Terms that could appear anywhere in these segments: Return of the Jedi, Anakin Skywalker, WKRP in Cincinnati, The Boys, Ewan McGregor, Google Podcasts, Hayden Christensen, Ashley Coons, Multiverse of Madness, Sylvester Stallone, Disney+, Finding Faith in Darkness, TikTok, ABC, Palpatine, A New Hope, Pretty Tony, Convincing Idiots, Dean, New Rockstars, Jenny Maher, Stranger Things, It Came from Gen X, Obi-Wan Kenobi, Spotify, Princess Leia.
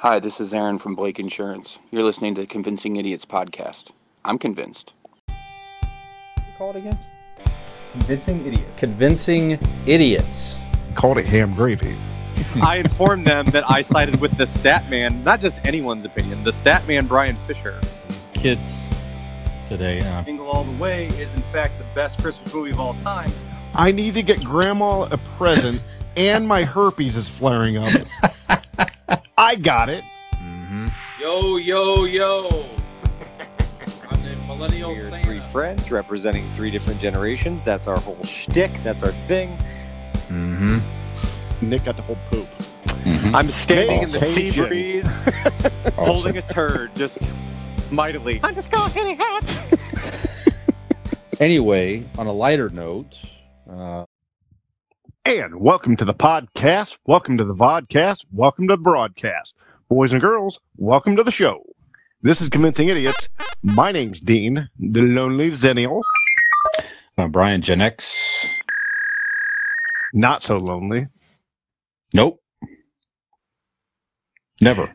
Hi, this is Aaron from Blake Insurance. You're listening to Convincing Idiots podcast. I'm convinced. Call it again? Convincing Idiots. Convincing Idiots. Called it ham gravy. I informed them that I sided with the stat man, not just anyone's opinion, the stat man Brian Fisher. These kids today. Jingle All the Way is in fact the best Christmas movie of all time. I need to get grandma a present and my herpes is flaring up. I got it. Mm-hmm. Yo, yo, yo. I'm the millennial Santa. Three friends representing three different generations. That's our whole shtick. That's our thing. Mm-hmm. Nick got the whole poop. Mm-hmm. I'm standing in the sea breeze, holding a turd, just mightily. I'm just going hitting hats. Anyway, on a lighter note. And welcome to the podcast, welcome to the vodcast, welcome to the broadcast. Boys and girls, welcome to the show. This is Convincing Idiots. My name's Dean, the lonely Xennial. I'm Brian Gen X. Not so lonely. Nope. Never.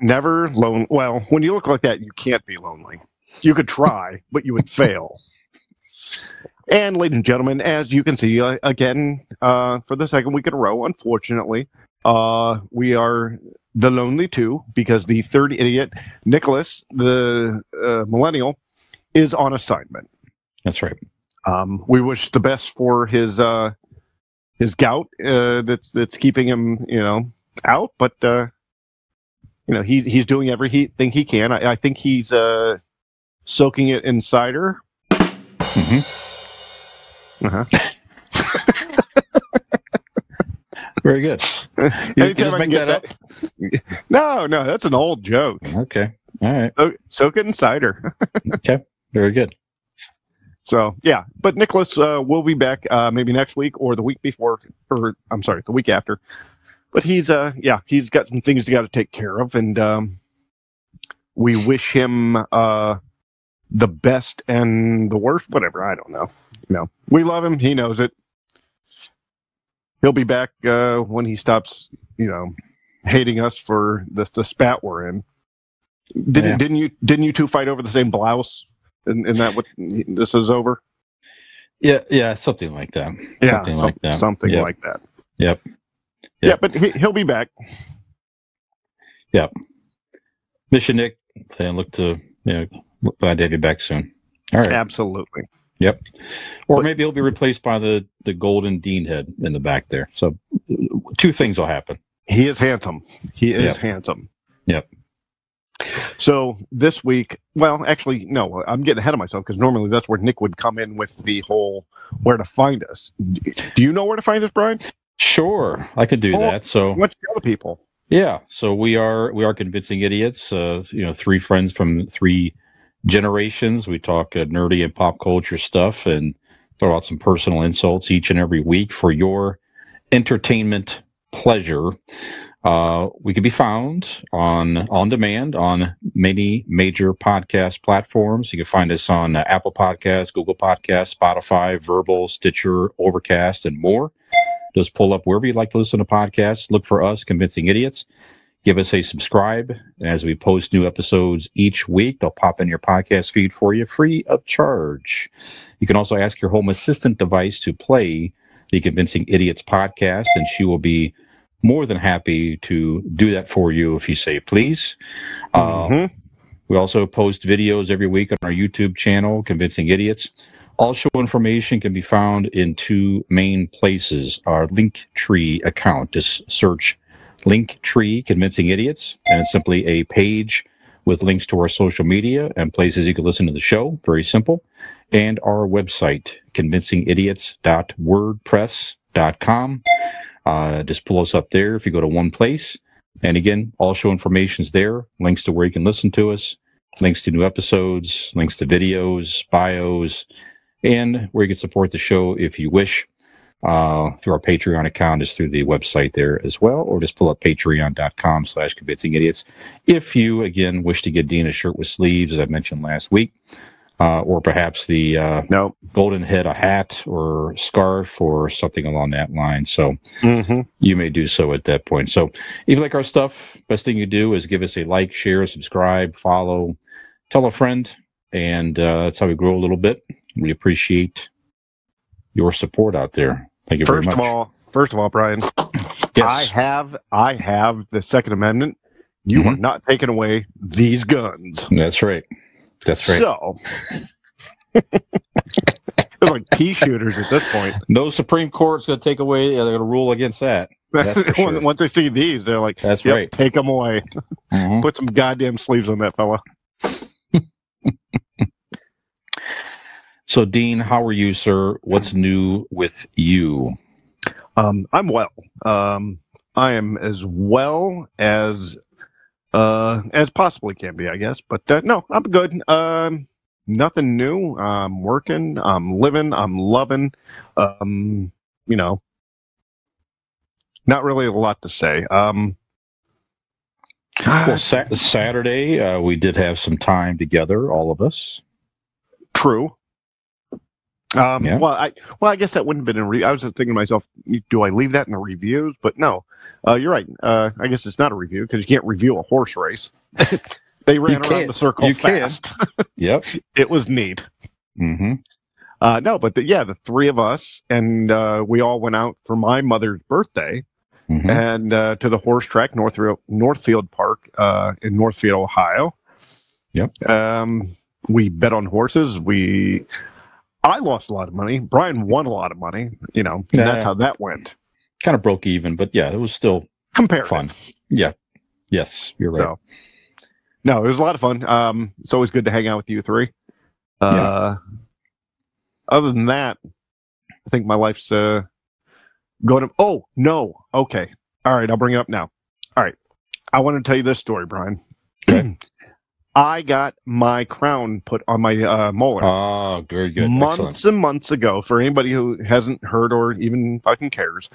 Never lonely. Well, when you look like that, you can't be lonely. You could try, but you would fail. And ladies and gentlemen, as you can see, again, for the second week in a row, unfortunately, we are the lonely two because the third idiot, Nicholas, the millennial, is on assignment. That's right. We wish the best for his gout that's keeping him, out. But he's doing everything he can. I think he's soaking it in cider. Mm-hmm. Uh-huh. Very good. You just make that up? No, that's an old joke. Okay. All right. Soak it in cider. Okay. Very good. So, yeah. But Nicholas will be back maybe next week or the week before, or I'm sorry, the week after. But he's got some things he got to take care of, and we wish him the best and the worst, whatever. I don't know. No, we love him. He knows it. He'll be back when he stops, hating us for the spat we're in. Didn't you two fight over the same blouse? Isn't that what this is over? Yeah, something like that. Yeah, something like that. Yep. Yeah, but he'll be back. Yep. Mission Nick, and look to glad to have you back soon. All right, absolutely. Yep. Or maybe he'll be replaced by the golden Dean head in the back there. So two things will happen. He is handsome. Yep. So this week, well, actually, no, I'm getting ahead of myself because normally that's where Nick would come in with the whole where to find us. Do you know where to find us, Brian? Sure. I could do that. So what's the other people? Yeah. So we are Convincing Idiots, three friends from three generations. We talk nerdy and pop culture stuff and throw out some personal insults each and every week for your entertainment pleasure. We can be found on demand on many major podcast platforms. You can find us on Apple Podcasts, Google Podcasts, Spotify, Verbal, Stitcher, Overcast, and more. Just pull up wherever you'd like to listen to podcasts. Look for us, Convincing Idiots. Give us a subscribe, and as we post new episodes each week, they'll pop in your podcast feed for you free of charge. You can also ask your home assistant device to play the Convincing Idiots podcast, and she will be more than happy to do that for you if you say please. Mm-hmm. We also post videos every week on our YouTube channel, Convincing Idiots. All show information can be found in two main places. Our Linktree account, just search Linktree, Convincing Idiots, and it's simply a page with links to our social media and places you can listen to the show. Very simple. And our website, convincingidiots.wordpress.com. Just pull us up there if you go to one place. And again, all show information's there, links to where you can listen to us, links to new episodes, links to videos, bios, and where you can support the show if you wish. Through our Patreon account is through the website there as well, or just pull up patreon.com/convincingidiots. If you, again, wish to get Dean a shirt with sleeves, as I mentioned last week, or perhaps the golden head, a hat or scarf or something along that line. So you may do so at that point. So if you like our stuff, best thing you do is give us a like, share, subscribe, follow, tell a friend, and that's how we grow a little bit. We appreciate your support out there. Thank you very much. First of all, Brian, yes. I have the Second Amendment. You are not taking away these guns. That's right. That's right. So, they're like pea shooters at this point. No Supreme Court's going to take away, they're going to rule against that. That's for sure. Once they see these, they're like, that's right. Take them away. Put some goddamn sleeves on that fella. So, Dean, how are you, sir? What's new with you? I'm well. I am as well as possibly can be, I guess. But no, I'm good. Nothing new. I'm working. I'm living. I'm loving. You know, not really a lot to say. Well, Saturday we did have some time together, all of us. True. Yeah. Well, I guess that wouldn't have been a review. I was just thinking to myself, do I leave that in the reviews? But no, you're right. I guess it's not a review because you can't review a horse race. They ran around the circle fast. Yep. It was neat. No, but the three of us, and we all went out for my mother's birthday and to the horse track, Northfield Park in Northfield, Ohio. Yep. We bet on horses. I lost a lot of money. Brian won a lot of money, you know, and that's how that went. Kind of broke even, but yeah, it was still fun. Yeah. Yes, you're right. So, no, it was a lot of fun. It's always good to hang out with you three. Other than that, I think my life's going to... Oh, no. Okay. All right, I'll bring it up now. All right. I want to tell you this story, Brian. Okay. I got my crown put on my molar. Oh, very good. Excellent. And months ago, for anybody who hasn't heard or even fucking cares,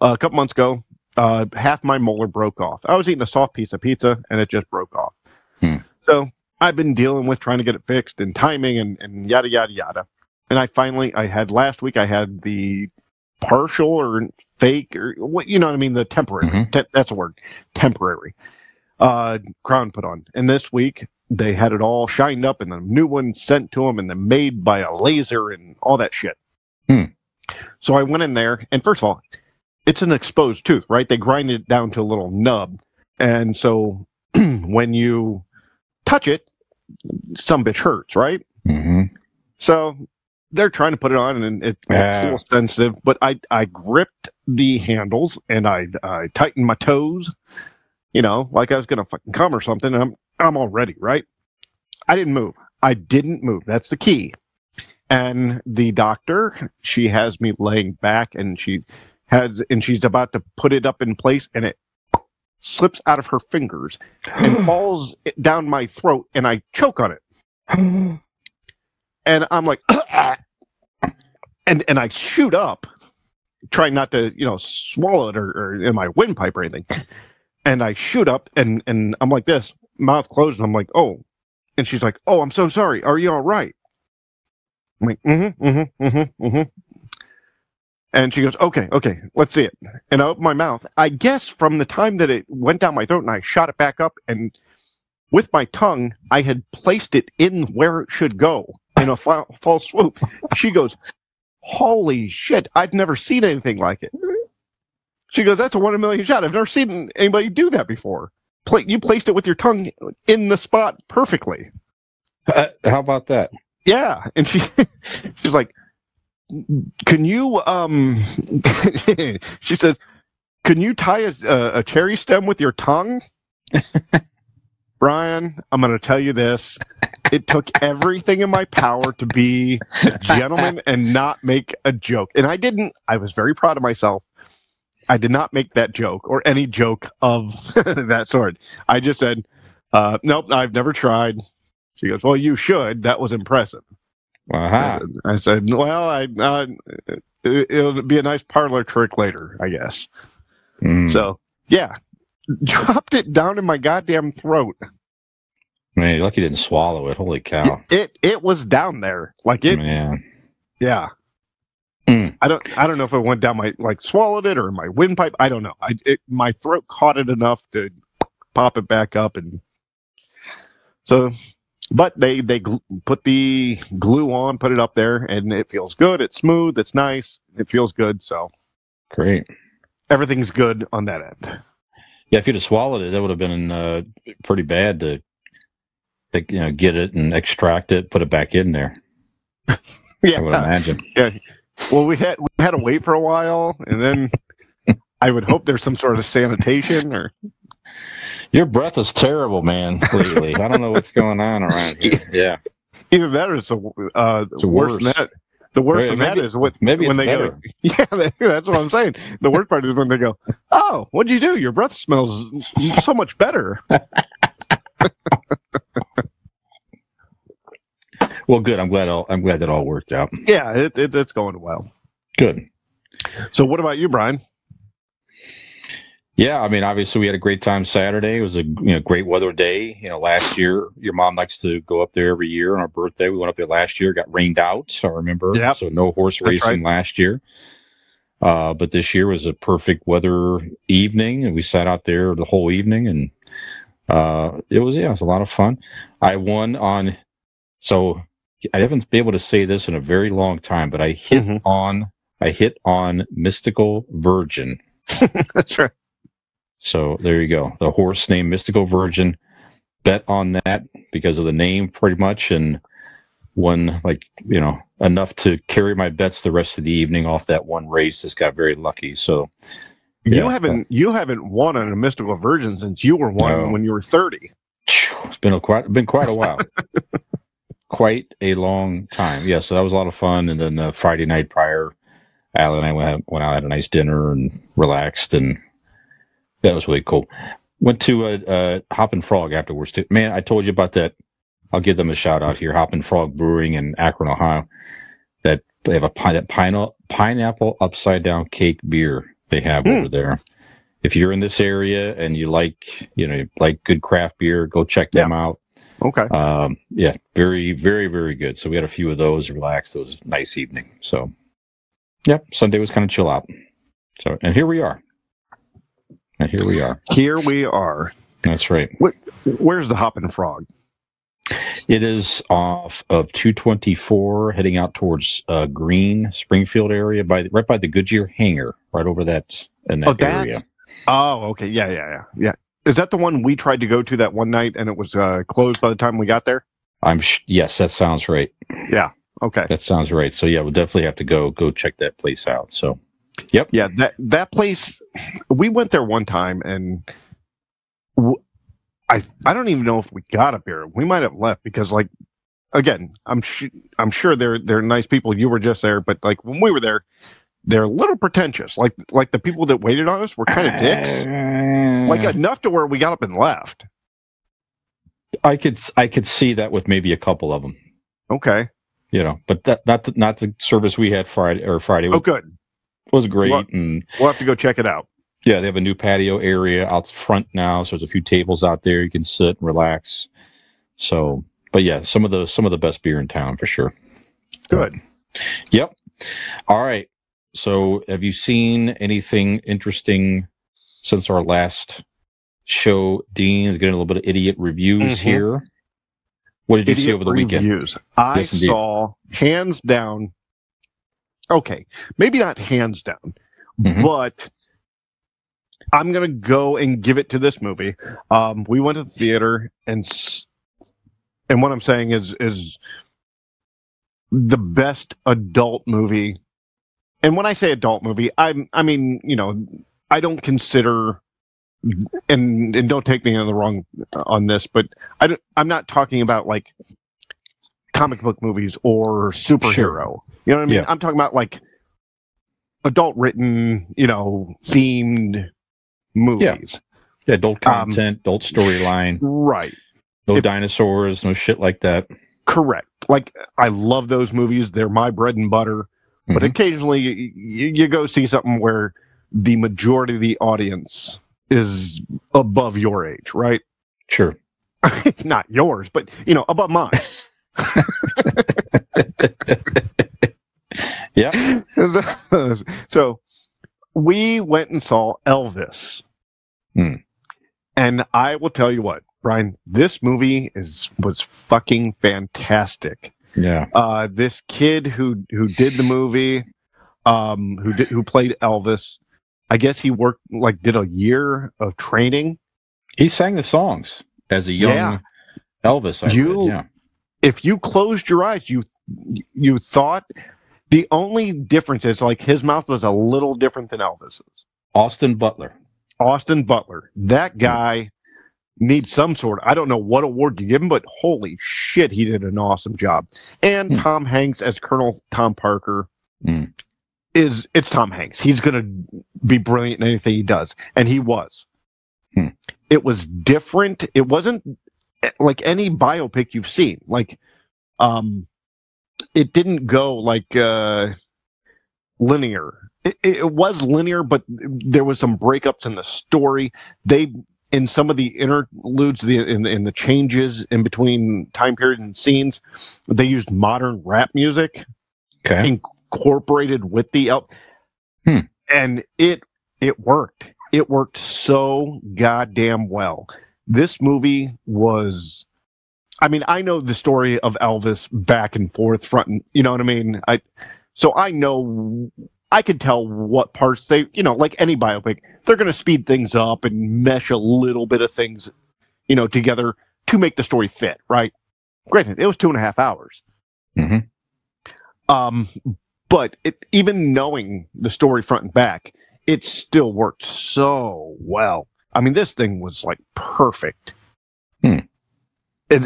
a couple months ago, half my molar broke off. I was eating a soft piece of pizza, and it just broke off. So I've been dealing with trying to get it fixed and timing and yada, yada, yada. And last week I had the partial or fake or what, you know what I mean? The temporary. That's a word. Temporary. Crown put on, and this week they had it all shined up and a new one sent to them and then made by a laser and all that shit. So I went in there, and first of all, it's an exposed tooth, right? They grinded it down to a little nub, and so when you touch it, some bitch hurts, right? So they're trying to put it on, and it's a little sensitive, but I gripped the handles and I tightened my toes. You know, like I was gonna fucking come or something. And I'm all ready, right? I didn't move. I didn't move. That's the key. And the doctor, she has me laying back, and she's about to put it up in place, and it slips out of her fingers and falls down my throat, and I choke on it. And I'm like, and I shoot up, trying not to, you know, swallow it or in my windpipe or anything. And I shoot up, and I'm like this, mouth closed, and I'm like, oh. And she's like, oh, I'm so sorry. Are you all right? I'm like, And she goes, okay, let's see it. And I open my mouth. I guess from the time that it went down my throat and I shot it back up, and with my tongue, I had placed it in where it should go in a false swoop. She goes, holy shit, I've never seen anything like it. She goes, that's a 1 in a million shot. I've never seen anybody do that before. You placed it with your tongue in the spot perfectly. How about that? Yeah. And she's like, can you, she says, can you tie a cherry stem with your tongue? Brian, I'm going to tell you this. It took everything in my power to be a gentleman and not make a joke. And I was very proud of myself. I did not make that joke or any joke of that sort. I just said, nope, I've never tried. She goes, well, you should. That was impressive. I said, well, it'll be a nice parlor trick later, I guess. So, yeah, dropped it down in my goddamn throat. Man. man, you're lucky you didn't swallow it. Holy cow! It was down there, like it. Man. Yeah. Mm. I don't know if it went down my swallowed it or my windpipe. I don't know. My throat caught it enough to pop it back up, and so. But they put the glue on, put it up there, and it feels good. It's smooth. It's nice. It feels good. So great. Everything's good on that end. Yeah, if you'd have swallowed it, that would have been pretty bad to get it and extract it, put it back in there. Yeah, I would imagine. Yeah. Well, we had to wait for a while, and then I would hope there's some sort of sanitation or. Your breath is terrible, man, lately. I don't know what's going on around here. Yeah. Even better, it's worse than that. The worse than that is what, maybe when they better. Go. Yeah, that's what I'm saying. The worst part is when they go, oh, what'd you do? Your breath smells so much better. Well, good. I'm glad that all worked out. Yeah, it's going well. Good. So what about you, Brian? Yeah, I mean, obviously we had a great time Saturday. It was a great weather day. Last year, your mom likes to go up there every year on our birthday. We went up there last year, got rained out, I remember. Yep. So no horse racing last year. But this year was a perfect weather evening, and we sat out there the whole evening, and it was a lot of fun. I won on, so I haven't been able to say this in a very long time, but I hit on Mystical Virgin. That's right. So there you go. The horse named Mystical Virgin. Bet on that because of the name pretty much, and won enough to carry my bets the rest of the evening off that one race. Just got very lucky. So yeah. You haven't won on a Mystical Virgin since you were when you were 30. It's been quite a while. Quite a long time. Yeah, so that was a lot of fun. And then Friday night prior, Al and I went out, had a nice dinner and relaxed, and that was really cool. Went to Hoppin' Frog afterwards, too. Man, I told you about that. I'll give them a shout-out here. Hoppin' Frog Brewing in Akron, Ohio. They have a pineapple upside-down cake beer they have over there. If you're in this area and you like good craft beer, go check them out. Okay. Yeah, very, very, very good. So we had a few of those, relaxed. It was a nice evening. So, yep, Sunday was kind of chill out. So, and here we are. That's right. Where's the Hoppin' Frog? It is off of 224, heading out towards Green, Springfield area, right by the Goodyear hangar, right over that area. Oh, okay. Yeah. Is that the one we tried to go to that one night, and it was closed by the time we got there? Yes, that sounds right. Yeah. Okay. That sounds right. So yeah, we'll definitely have to go check that place out. So. Yep. Yeah, that place, we went there one time, and I don't even know if we got a beer. We might have left because, again, I'm sure they're nice people. You were just there, but when we were there, they're a little pretentious. Like the people that waited on us were kind of dicks. Enough to where we got up and left. I could see that with maybe a couple of them. Okay. But that not the service we had Friday. Oh, good. It was great. We'll have to go check it out. Yeah, they have a new patio area out front now, so there's a few tables out there you can sit and relax. So, but yeah, some of the best beer in town for sure. Good. Yep. All right. So, have you seen anything interesting since our last show? Dean is getting a little bit of idiot reviews here. What did you see over the weekend? I saw hands down. Okay, maybe not hands down, but I'm going to go and give it to this movie. We went to the theater, and what I'm saying is the best adult movie. And when I say adult movie, I mean, I don't consider, and don't take me on this, but I'm not talking about comic book movies or superhero. Sure. You know what I mean? Yeah. I'm talking about adult written, themed movies. Yeah. Adult content, adult storyline. Right. No dinosaurs, no shit like that. Correct. I love those movies. They're my bread and butter. Mm-hmm. But occasionally you go see something where the majority of the audience is above your age, right? Sure. Not yours, but, you know, about mine. Yeah. So we went and saw Elvis. Hmm. And I will tell you what, Brian, this movie was fucking fantastic. Yeah. This kid who did the movie, who played Elvis, I guess he did a year of training. He sang the songs as a young Elvis. If you closed your eyes, you thought. The only difference is his mouth was a little different than Elvis's. Austin Butler. That guy needs some sort of, I don't know what award you give him, but holy shit, he did an awesome job. And Tom Hanks as Colonel Tom Parker it's Tom Hanks. He's going to be brilliant in anything he does. And he was. It was different. It wasn't like any biopic you've seen. It didn't go linear. It was linear, but there was some breakups in the story. They, in some of the interludes, in the changes in between time periods and scenes, they used modern rap music incorporated with the and it worked. It worked so goddamn well. This movie was. I mean, I know the story of Elvis back and forth, front and, you know what I mean? So I know, I could tell what parts they, like any biopic, they're going to speed things up and mesh a little bit of things, together to make the story fit, right? Granted, it was 2.5 hours. Mm-hmm. But even knowing the story front and back, it still worked so well. I mean, this thing was perfect.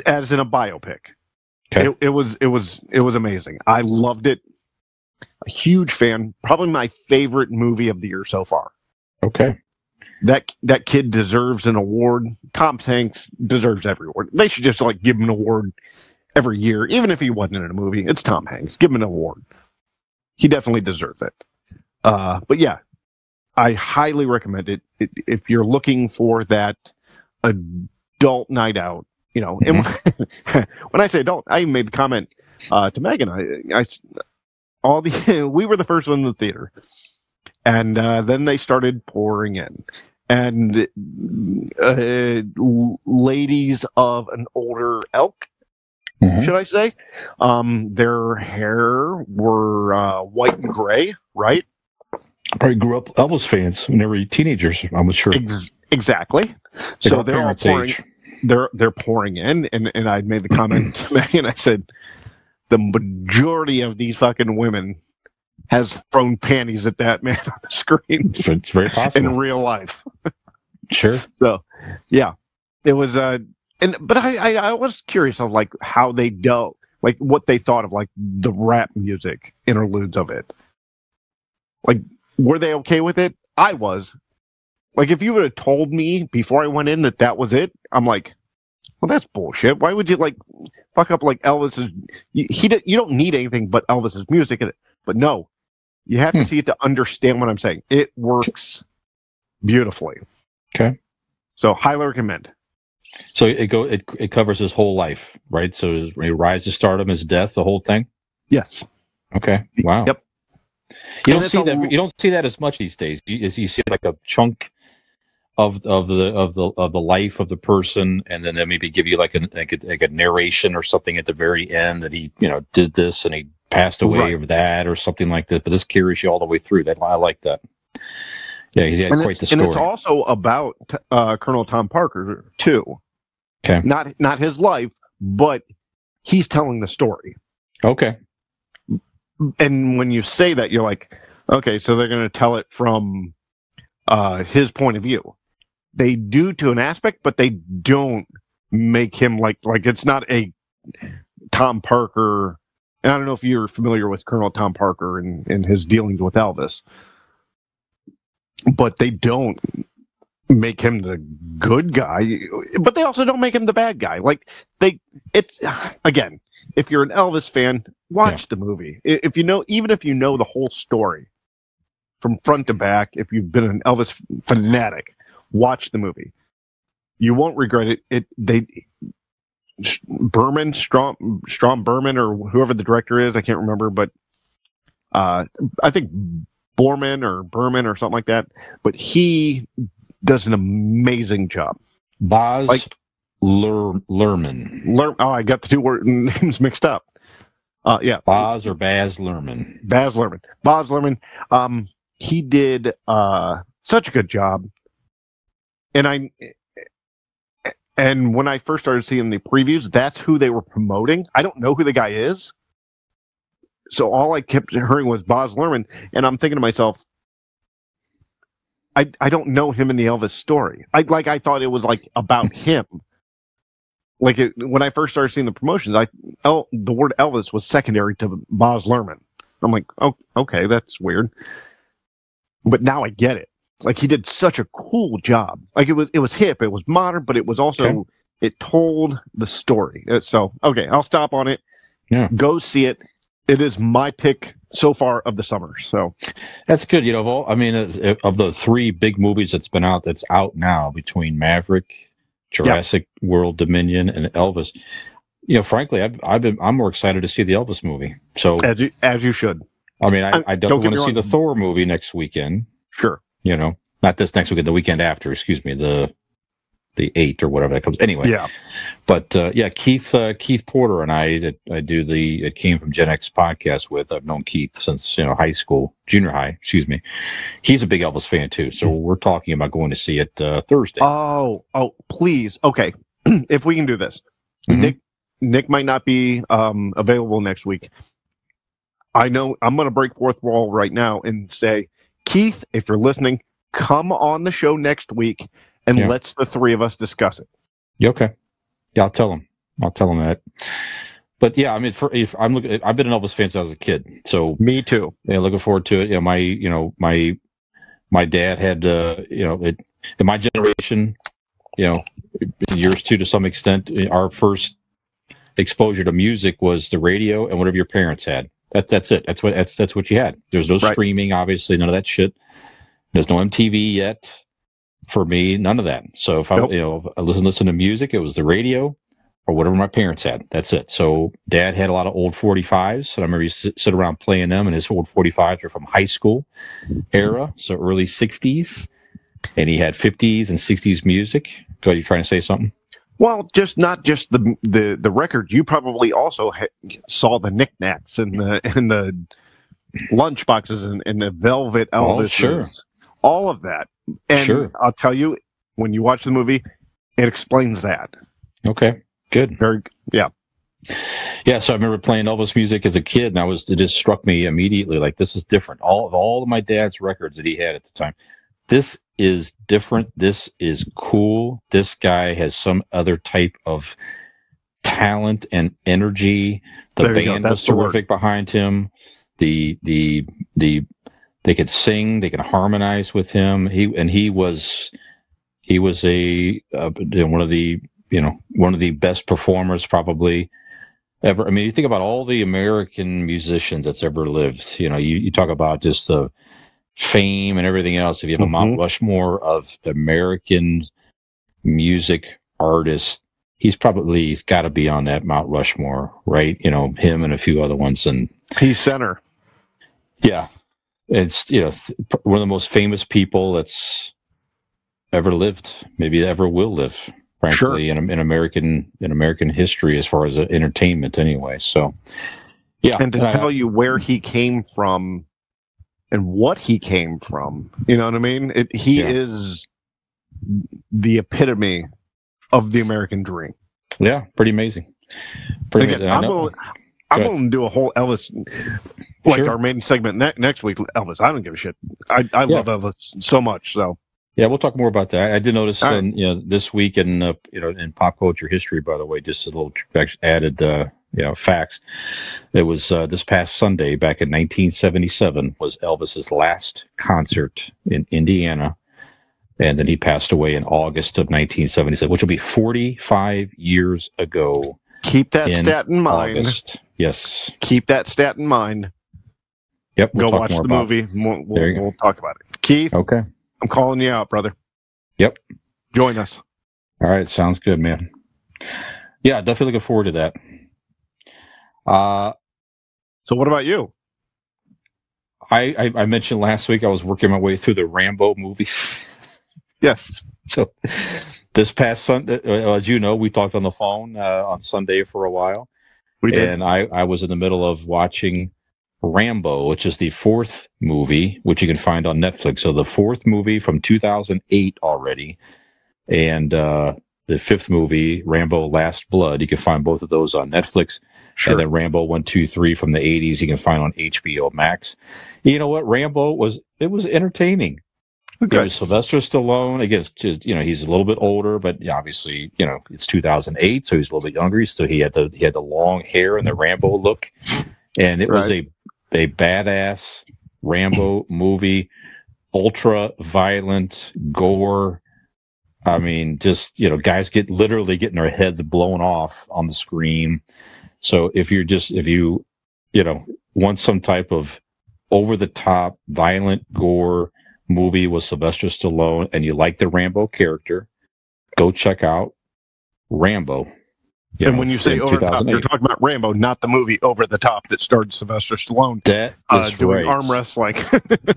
As in a biopic. Okay. It was amazing. I loved it. A huge fan. Probably my favorite movie of the year so far. Okay. That kid deserves an award. Tom Hanks deserves every award. They should just give him an award every year, even if he wasn't in a movie. It's Tom Hanks. Give him an award. He definitely deserves it. But yeah, I highly recommend it. If you're looking for that adult night out. And when I say adult, I even made the comment to Megan. We were the first one in the theater, and then they started pouring in, and ladies of an older ilk, should I say? Their hair were white and gray, right? Probably grew up Elvis fans when they were teenagers. I'm sure. Exactly. So they're all pouring. They're pouring in, and I made the comment to Maggie, and I said, the majority of these fucking women has thrown panties at that man on the screen. It's very possible in real life. Sure. So, yeah, it was. But I was curious of how they dealt, what they thought of the rap music interludes of it. Were they okay with it? I was. If you would have told me before I went in that was it, I'm well, that's bullshit. Why would you, fuck up, Elvis's... You don't need anything but Elvis's music in it. But no, you have to see it to understand what I'm saying. It works beautifully. Okay. So, highly recommend. So, it covers his whole life, right? So, his rise to stardom, his death, the whole thing? Yes. Okay. Wow. Yep. You don't see that as much these days. You see, a chunk... Of the life of the person, and then they maybe give you a narration or something at the very end that he did this and he passed away or that or something like that. But this carries you all the way through. I like that. Yeah, he had quite the story. And it's also about Colonel Tom Parker too. Okay, not his life, but he's telling the story. Okay. And when you say that, you're okay, so they're going to tell it from his point of view. They do to an aspect, but they don't make him like it's not a Tom Parker. And I don't know if you're familiar with Colonel Tom Parker and his dealings with Elvis, but they don't make him the good guy, but they also don't make him the bad guy. Again, if you're an Elvis fan, watch the movie. Even if you know the whole story from front to back, if you've been an Elvis fanatic, watch the movie. You won't regret it. Strom Berman, or whoever the director is, I can't remember, but I think Berman or something like that. But he does an amazing job. Baz Luhrmann. Oh, I got the two names mixed up. Yeah, Baz Luhrmann. Baz Luhrmann. He did such a good job, and when I first started seeing the previews, that's who they were promoting. I don't know who the guy is, so all I kept hearing was Baz Luhrmann, and I'm thinking to myself, I don't know him in the Elvis story. I thought it was about him. When I first started seeing the promotions, the word Elvis was secondary to Baz Luhrmann. I'm like, oh, okay, that's weird. But now I get it. He did such a cool job. It was hip, it was modern, but it was also it told the story. So okay, I'll stop on it. Yeah, go see it. It is my pick so far of the summer. So that's good. Of the three big movies that's out now between Maverick, Jurassic World Dominion, and Elvis. Frankly, I'm more excited to see the Elvis movie. So as you should. I don't want to see the Thor movie next weekend. Sure. Not this next weekend, the weekend after, excuse me, the 8th or whatever that comes. Anyway. Yeah. But, Keith Porter and I do the It Came from Gen X podcast with. I've known Keith since, junior high, excuse me. He's a big Elvis fan, too. So we're talking about going to see it Thursday. Oh, please. Okay. If we can do this. Mm-hmm. Nick might not be available next week. I know I'm going to break fourth wall right now and say, Keith, if you're listening, come on the show next week and let's the three of us discuss it. You okay? Yeah, I'll tell him that. But yeah, I've been an Elvis fan since I was a kid. So me too. Yeah, looking forward to it. My dad had in my generation, yours too to some extent. Our first exposure to music was the radio and whatever your parents had. That's it. That's what you had. There's no streaming, obviously, none of that shit. There's no MTV yet for me, none of that. So if I listen to music, it was the radio or whatever my parents had. That's it. So Dad had a lot of old 45s, and I remember he sit around playing them. And his old 45s were from high school era, so early 60s, and he had 50s and 60s music. Go ahead, you trying to say something? Well, not just the record. You probably also saw the knickknacks and the lunchboxes and the velvet Elvis, all of that. And I'll tell you, when you watch the movie, it explains that. Okay, good, very yeah. So I remember playing Elvis music as a kid, and it just struck me immediately, this is different. All of my dad's records that he had at the time, this is different. This is cool. This guy has some other type of talent and energy. The band was terrific behind him. They could sing. They could harmonize with him. He was a one of the best performers probably ever. You think about all the American musicians that's ever lived. You talk about just the fame and everything else. If you have a Mount Rushmore of American music artists, he's got to be on that Mount Rushmore, right? Him and a few other ones, and he's center. Yeah, it's one of the most famous people that's ever lived, maybe ever will live, frankly, in American history as far as entertainment, anyway. So, yeah, and to tell you where he came from. And what he came from, you know what I mean? He is the epitome of the American dream. Yeah, pretty amazing. Again, I'm going to do a whole Elvis, our main segment next week. Elvis, I don't give a shit. I love Elvis so much. So yeah, we'll talk more about that. I did notice, this week in pop culture history, by the way, just a little added. Facts. It was this past Sunday back in 1977 was Elvis's last concert in Indiana, and then he passed away in August of 1977, which will be 45 years ago. Keep that stat in mind. August. Yes. Keep that stat in mind. Yep. Go watch the movie. We'll talk about it. Keith. Okay. I'm calling you out, brother. Yep. Join us. All right. Sounds good, man. Yeah, definitely looking forward to that. So what about you? I mentioned last week I was working my way through the Rambo movies. Yes. So this past Sunday, as you know, we talked on the phone on Sunday for a while. We did. And I was in the middle of watching Rambo, which is the fourth movie, which you can find on Netflix. So the fourth movie from 2008 already. And the fifth movie, Rambo Last Blood, you can find both of those on Netflix. Sure. And then Rambo 1, 2, 3 from the 80s you can find on HBO Max. You know what? Rambo was entertaining. Okay. It was Sylvester Stallone. Again, just, you know, he's a little bit older, but obviously, you know, it's 2008, so he's a little bit younger. So he had the long hair and the Rambo look, and it was a badass Rambo movie, ultra violent gore. I mean, just, you know, guys get literally getting their heads blown off on the screen. So if you want some type of over the top violent gore movie with Sylvester Stallone and you like the Rambo character, go check out Rambo. And when you say over the top, you're talking about Rambo, not the movie Over the Top that starred Sylvester Stallone doing arm wrestling.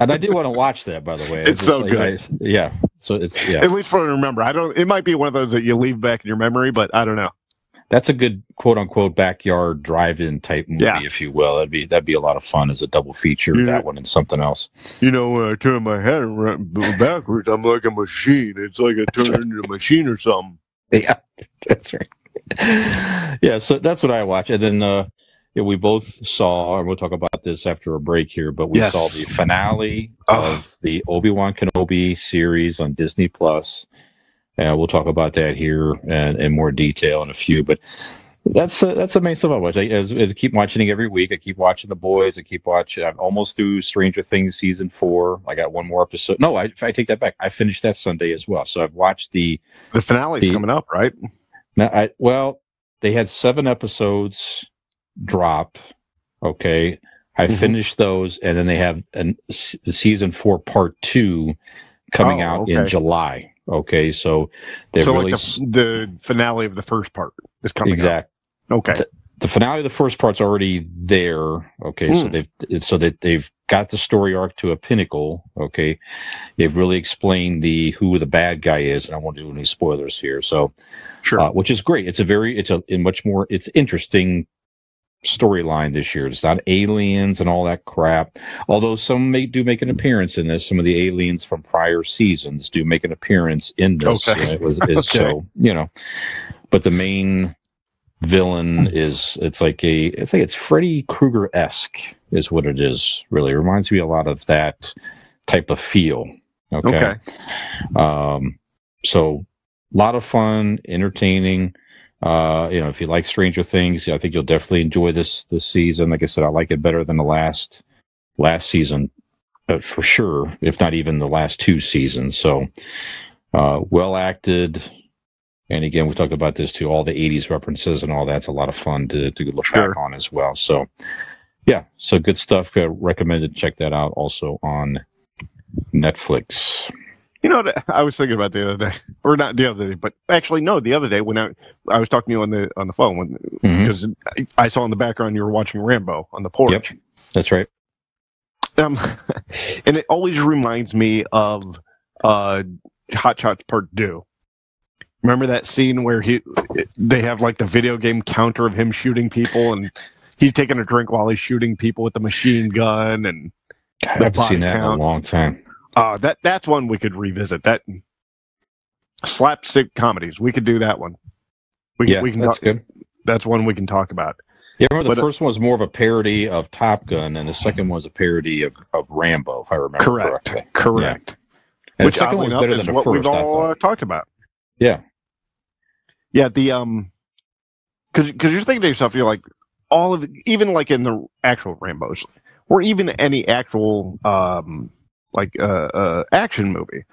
And I do want to watch that, by the way. It's so good. Yeah. So it's at least for me to remember. It might be one of those that you leave back in your memory, but I don't know. That's a good quote unquote backyard drive-in type movie, if you will. That'd be a lot of fun as a double feature, that one and something else. You know, when I turn my head around backwards, I'm like a machine. It's like I turn into a machine or something. Yeah, that's right. Yeah, so that's what I watch. And then we both saw, and we'll talk about this after a break here, but we saw the finale of the Obi-Wan Kenobi series on Disney+. We'll talk about that here in more detail in a few. But that's the main stuff I watch. I keep watching it every week. I keep watching The Boys. I'm almost through Stranger Things Season 4. I got one more episode. No, I take that back. I finished that Sunday as well. So I've watched the finale coming up, right? Now, they had 7 episodes drop, okay? I finished those, and then they have Season 4 Part 2 coming out in July, okay? So they're the finale of the first part is coming out. Okay. The finale of the first part's already there, okay? So they've got the story arc to a pinnacle, okay? They've really explained who the bad guy is, and I won't do any spoilers here. So, sure, which is great. It's a interesting storyline this year. It's not aliens and all that crap. Although some do make an appearance in this. Some of the aliens from prior seasons do make an appearance in this. Okay. So you know, but the main villain I think it's Freddy Krueger-esque is what it is, really. It reminds me a lot of that type of feel. Okay. So a lot of fun, entertaining. You know, if you like Stranger Things, I think you'll definitely enjoy this season. Like I said, I like it better than the last season, for sure, if not even the last 2 seasons. So well acted. And again, we talked about this too, all the 80s references and all that's a lot of fun to look back on as well. So, yeah, so good stuff. Recommended. Check that out also on Netflix. You know, I was thinking about the other day when I was talking to you on the phone because I saw in the background you were watching Rambo on the porch. Yep, that's right. And it always reminds me of Hot Shots Part 2. Remember that scene where they have like the video game counter of him shooting people, and he's taking a drink while he's shooting people with the machine gun, and I haven't seen that in a long time. That's one we could revisit. That slapstick comedies, we could do that one. That's good. That's one we can talk about. Yeah, remember the first one was more of a parody of Top Gun, and the second one was a parody of Rambo, if I remember correctly. Correct. Yeah. Which the second one's better than the first. What we've all talked about. Yeah. Yeah, because you're thinking to yourself, you're like, even like in the actual Rambos, or even any actual action movie,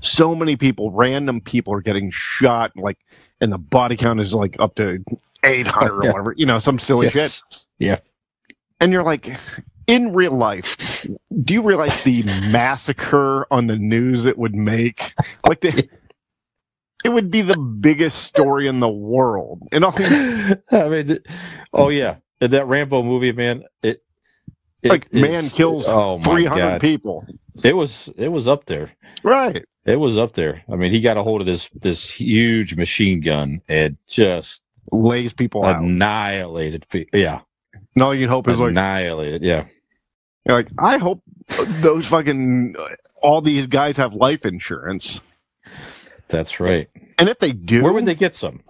so many random people are getting shot, like, and the body count is like up to 800 or whatever, you know, some silly shit. Yeah. And you're like, in real life, do you realize the massacre on the news it would make? Like the It would be the biggest story in the world. And I mean, oh yeah, that Rambo movie, man. Man kills 300 people. It was up there, right? It was up there. I mean, he got a hold of this huge machine gun and just lays people out, annihilated people. Yeah. No, you'd hope it's like annihilated. Yeah. Like, I hope those fucking all these guys have life insurance. That's right. And if they do, where would they get some?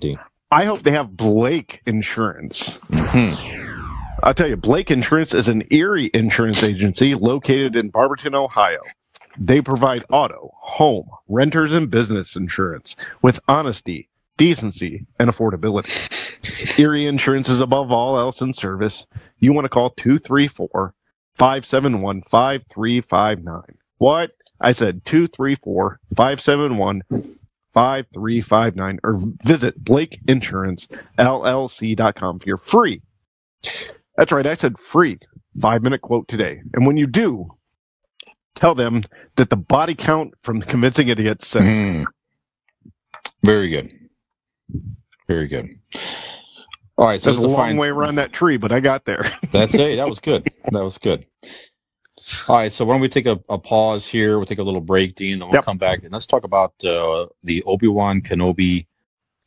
Dean? I hope they have Blake Insurance. I'll tell you, Blake Insurance is an Erie insurance agency located in Barberton, Ohio. They provide auto, home, renters, and business insurance with honesty, decency, and affordability. Erie Insurance is above all else in service. You want to call 234-571-5359. What? I said 234-571-5359, or visit BlakeInsuranceLLC.com for your free. That's right, I said free 5-minute quote today. And when you do, tell them that the body count from Convincing Idiots said. Very good. Very good. All right, so that's a long way around that tree, but I got there. That's it. That was good. That was good. All right, so why don't we take a pause here? We'll take a little break, Dean, and then we'll come back. And let's talk about the Obi-Wan Kenobi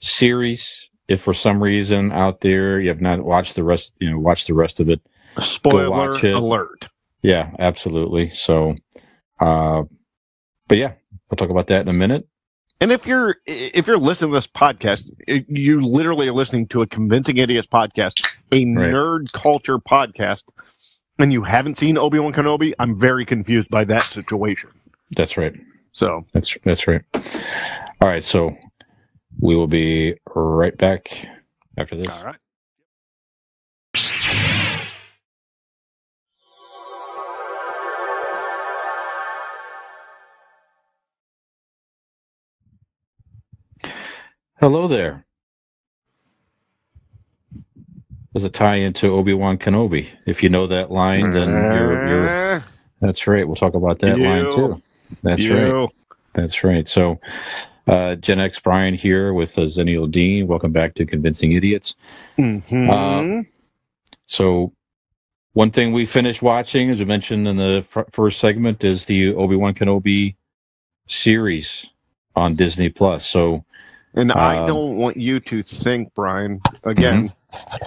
series. If for some reason out there you have not watched the rest, watch the rest of it. Spoiler alert. Yeah, absolutely. So, but yeah, we'll talk about that in a minute. And if you're listening to this podcast, you literally are listening to a Convincing Idiots podcast, a nerd culture podcast, and you haven't seen Obi-Wan Kenobi, I'm very confused by that situation. That's right. So that's right. All right, so we will be right back after this. All right. Hello there. There's a tie into Obi-Wan Kenobi. If you know that line, then you're that's right. We'll talk about that line too. That's right. That's right. So, Gen X Brian here with Zennial Dean. Welcome back to Convincing Idiots. Mm-hmm. So, one thing we finished watching, as we mentioned in the first segment, is the Obi-Wan Kenobi series on Disney+. So. And I don't want you to think, Brian, again,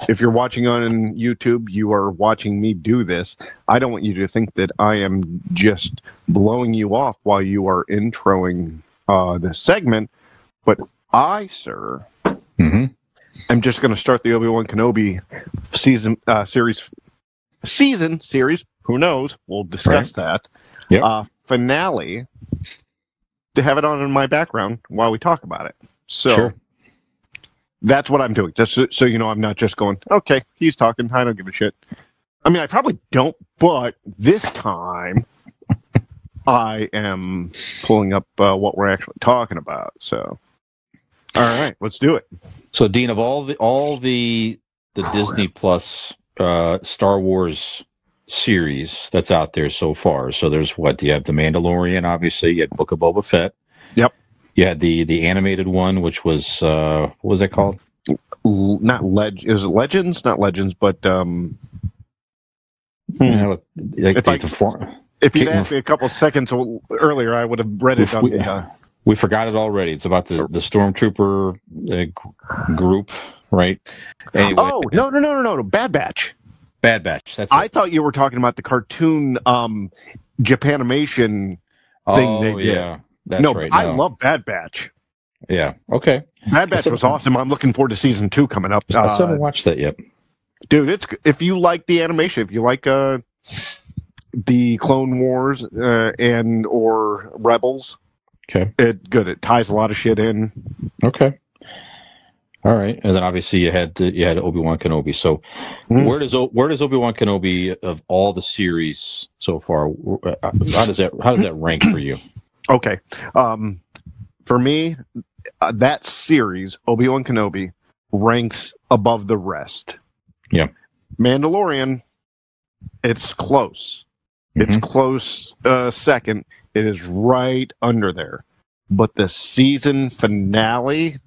if you're watching on YouTube, you are watching me do this. I don't want you to think that I am just blowing you off while you are introing this segment. But I, sir, I'm just going to start the Obi-Wan Kenobi series, who knows? We'll discuss that. Yep. Finale, to have it on in my background while we talk about it. So that's what I'm doing. Just so you know, I'm not just going, okay, he's talking, I don't give a shit. I mean, I probably don't, but this time I am pulling up what we're actually talking about. So, all right, let's do it. So, Dean, of all the Disney Plus Star Wars series that's out there so far, so there's what? You have The Mandalorian, obviously. You had Book of Boba Fett. Yep. You had the animated one, which was what was that called? If you'd asked me a couple seconds earlier, I would have read it. We forgot it already. It's about the stormtrooper group, right? Anyway. Oh no! Bad Batch. That's it. I thought you were talking about the cartoon Japanimation thing they did. Yeah. That's right. I love Bad Batch. Yeah. Okay. Bad Batch was awesome. I'm looking forward to season 2 coming up. I still haven't watched that yet, dude. It's if you like the animation, if you like the Clone Wars and or Rebels. Okay. It ties a lot of shit in. Okay. All right, and then obviously you had Obi-Wan Kenobi. So where does Obi-Wan Kenobi of all the series so far? How does that rank for you? Okay, for me, that series, Obi-Wan Kenobi, ranks above the rest. Yeah. Mandalorian, it's close. It's close second. It is right under there. but the season finale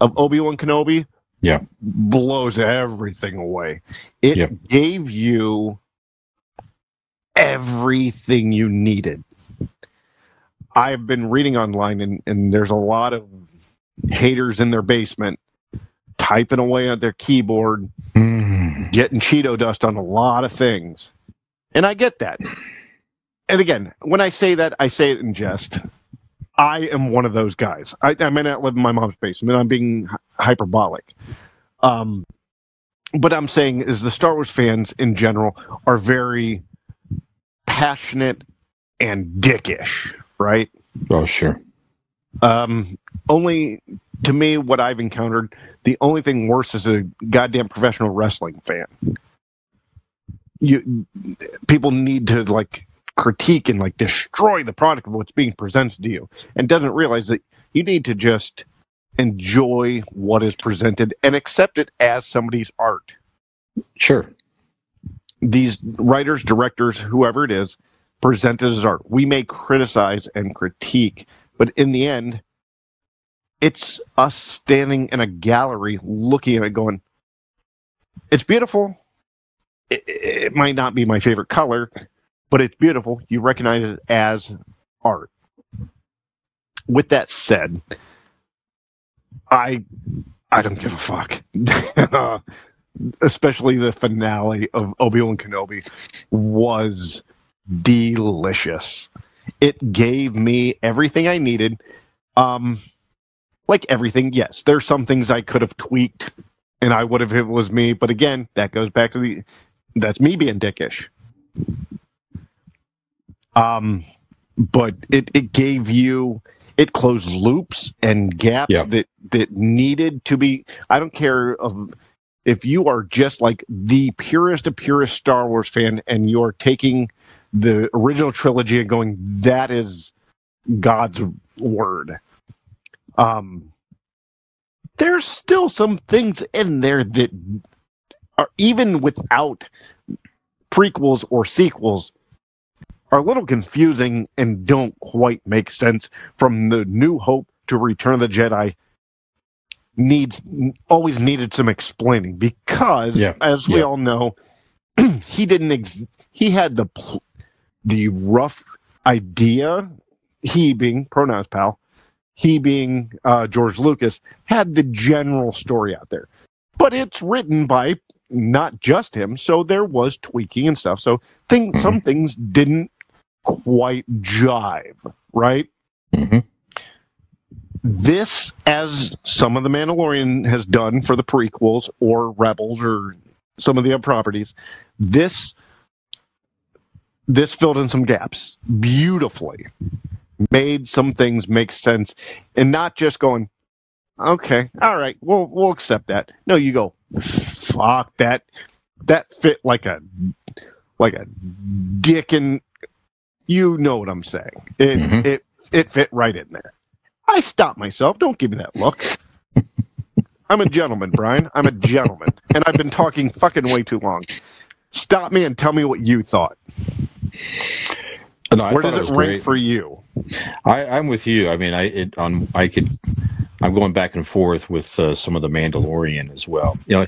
of Obi-Wan Kenobi blows everything away. It gave you everything you needed. I've been reading online, and there's a lot of haters in their basement typing away on their keyboard, getting Cheeto dust on a lot of things. And I get that. And again, when I say that, I say it in jest. I am one of those guys. I may not live in my mom's basement. I'm being hyperbolic. But I'm saying is the Star Wars fans in general are very passionate and dickish, right? Oh, sure. Only to me, what I've encountered, the only thing worse is a goddamn professional wrestling fan. People need to like critique and like destroy the product of what's being presented to you, and doesn't realize that you need to just enjoy what is presented and accept it as somebody's art. Sure. These writers, directors, whoever it is, present it as art. We may criticize and critique, but in the end, it's us standing in a gallery looking at it going, it's beautiful. It might not be my favorite color, but it's beautiful. You recognize it as art. With that said, I don't give a fuck. Especially the finale of Obi-Wan Kenobi was delicious. It gave me everything I needed. Like everything, yes, there's some things I could have tweaked, and I would have if it was me. But again, that goes back to that's me being dickish. But it gave you, it closed loops and gaps that needed to be. I don't care if you are just like the purest of purest Star Wars fan and you're taking the original trilogy and going, that is God's word. There's still some things in there that are, even without prequels or sequels, are a little confusing and don't quite make sense. From the New Hope to Return of the Jedi always needed some explaining, because as we all know, he had the rough idea. He being pronouns pal, he being George Lucas, had the general story out there, but it's written by not just him, so there was tweaking and stuff. So some things didn't quite jive, right? Mm-hmm. This, as some of The Mandalorian has done for the prequels or Rebels or some of the other properties, this filled in some gaps beautifully. Made some things make sense, and not just going, okay, all right, we'll accept that. No, you go, fuck that. That fit like a dick, and you know what I'm saying. It fit right in there. I stopped myself. Don't give me that look. I'm a gentleman, Brian. I'm a gentleman, and I've been talking fucking way too long. Stop me and tell me what you thought. No, where does it rank for you? I'm with you. I mean, I'm going back and forth with some of The Mandalorian as well. You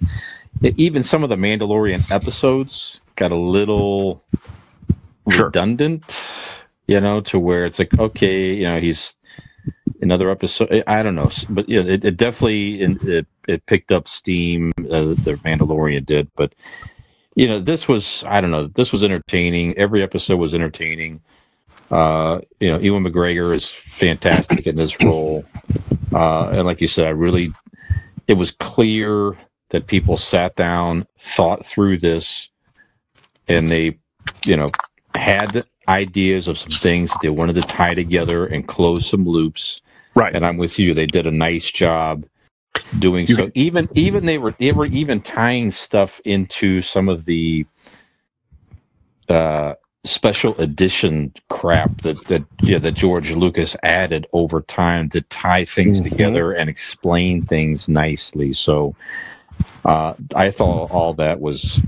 know, even some of The Mandalorian episodes got a little redundant. You know, to where it's like, okay, you know, he's another episode. I don't know, but you know, it definitely it picked up steam. The Mandalorian did, but. You know, this was entertaining. Every episode was entertaining. You know, Ewan McGregor is fantastic in this role. And like you said, it was clear that people sat down, thought through this, and they, you know, had ideas of some things that they wanted to tie together and close some loops. Right. And I'm with you. They did a nice job doing so. Even they were even tying stuff into some of the special edition crap that George Lucas added over time to tie things together and explain things nicely. So I thought all that was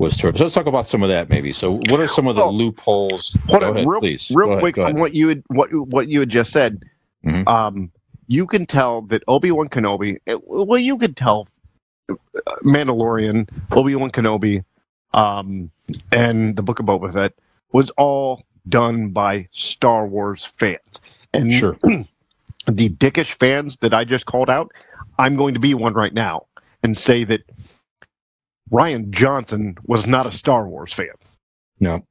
terrific. So let's talk about some of that maybe. So what are some of the loopholes? Hold on, real quick, from what you had just said. Mm-hmm. You can tell that Obi-Wan Kenobi, you can tell Mandalorian, Obi-Wan Kenobi, and the Book of Boba Fett was all done by Star Wars fans. And sure. The dickish fans that I just called out, I'm going to be one right now and say that Rian Johnson was not a Star Wars fan. No.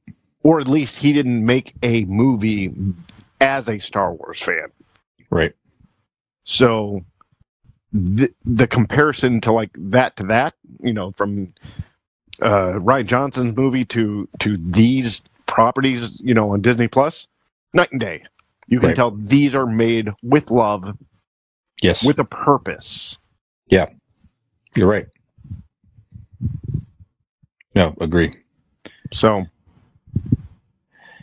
Or at least he didn't make a movie as a Star Wars fan. Right. So the comparison to like that to that, you know, from Rian Johnson's movie to these properties, you know, on Disney+, night and day. You can right. tell these are made with love. Yes. With a purpose. Yeah. You're right. No, agree. So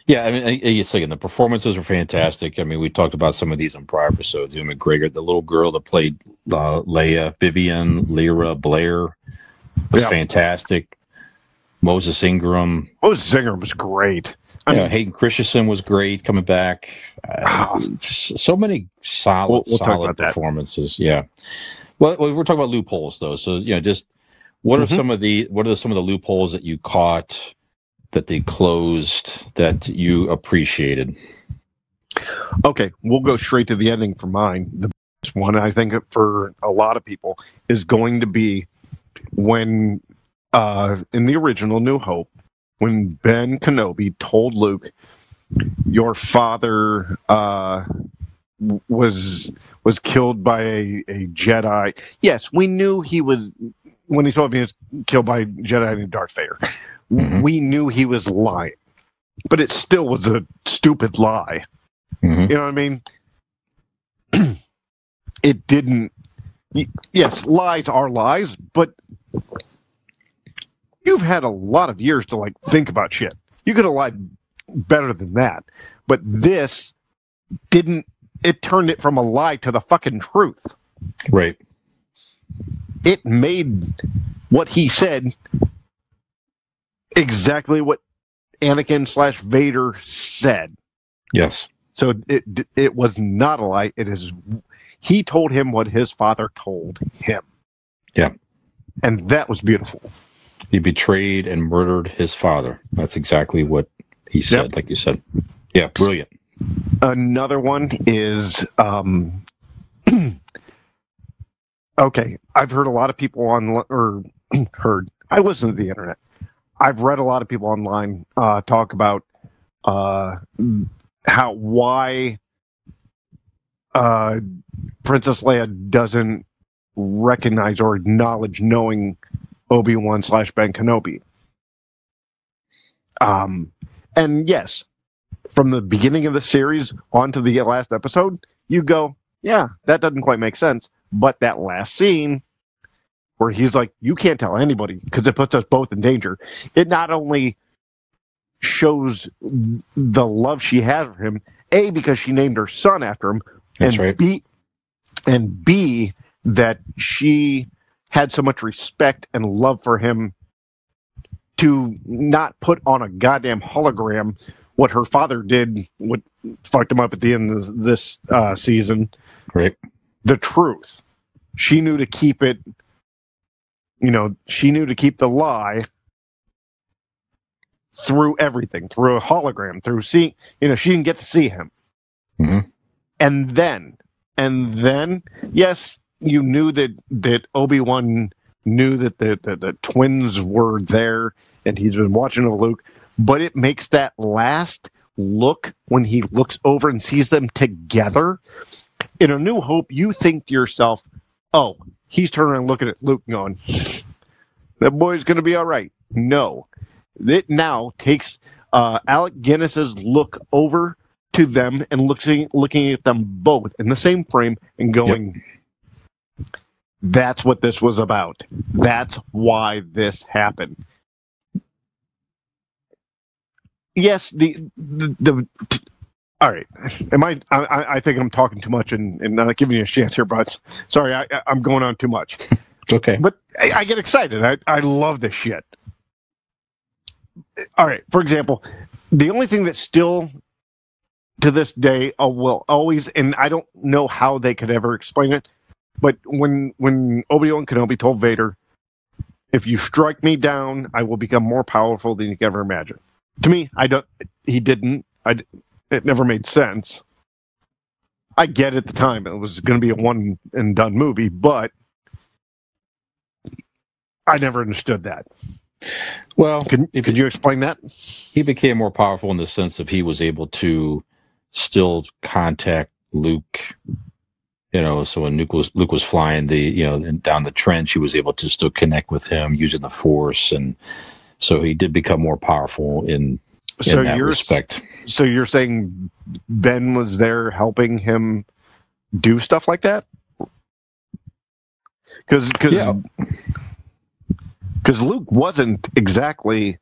yeah, I mean, it's like, the performances are fantastic. I mean, we talked about some of these in prior episodes. Ewan McGregor, the little girl that played Leia, Vivian, Lyra, Blair was fantastic. Moses Ingram. Moses Ingram was great. I mean, Hayden Christensen was great coming back. So many solid performances. That. Yeah. Well, we're talking about loopholes though. So, you know, just what mm-hmm. are some of the loopholes that you caught, that they closed, that you appreciated? Okay, we'll go straight to the ending for mine. The best one, I think, for a lot of people is going to be when, in the original New Hope, when Ben Kenobi told Luke, your father was killed by a Jedi. Yes, we knew he was... When he told me he was killed by Jedi and Darth Vader, mm-hmm. we knew he was lying, but it still was a stupid lie. Mm-hmm. You know what I mean? It didn't. Yes, lies are lies, but you've had a lot of years to like think about shit. You could have lied better than that, but this didn't. It turned it from a lie to the fucking truth. Right. It made what he said exactly what Anakin / Vader said. Yes. So it was not a lie. It is. He told him what his father told him. Yeah. And that was beautiful. He betrayed and murdered his father. That's exactly what he said. Yep. Like you said. Yeah. Brilliant. Another one is, okay, I've heard a lot of people I listen to the internet. I've read a lot of people online talk about why Princess Leia doesn't recognize or acknowledge knowing Obi-Wan / Ben Kenobi. And yes, from the beginning of the series on to the last episode, you go, yeah, that doesn't quite make sense. But that last scene where he's like, you can't tell anybody because it puts us both in danger. It not only shows the love she has for him, A, because she named her son after him, that's right. B, that she had so much respect and love for him to not put on a goddamn hologram what her father did, what fucked him up at the end of this season. Right. The truth. She knew to keep it, you know, she knew to keep the lie through everything, through a hologram, through seeing, you know, she didn't get to see him. Mm-hmm. And then, yes, you knew that Obi-Wan knew that the twins were there and he's been watching over Luke, but it makes that last look when he looks over and sees them together. In A New Hope, you think to yourself, oh, he's turning around looking at Luke going, that boy's going to be all right. No. It now takes Alec Guinness's look over to them and looking at them both in the same frame and going, yep. That's what this was about. That's why this happened. Yes, all right. Am I think I'm talking too much and not giving you a chance here, but sorry, I'm going on too much. Okay. But I get excited. I love this shit. All right. For example, the only thing that still to this day will always, and I don't know how they could ever explain it, but when Obi-Wan Kenobi told Vader, if you strike me down, I will become more powerful than you could ever imagine. To me, it never made sense. I get at the time it was going to be a one and done movie, but I never understood that. Well, could you explain that? He became more powerful in the sense that he was able to still contact Luke. You know, so when Luke was flying down the trench, he was able to still connect with him using the Force, and so he did become more powerful in that respect. So you're saying Ben was there helping him do stuff like that? Because Luke wasn't exactly,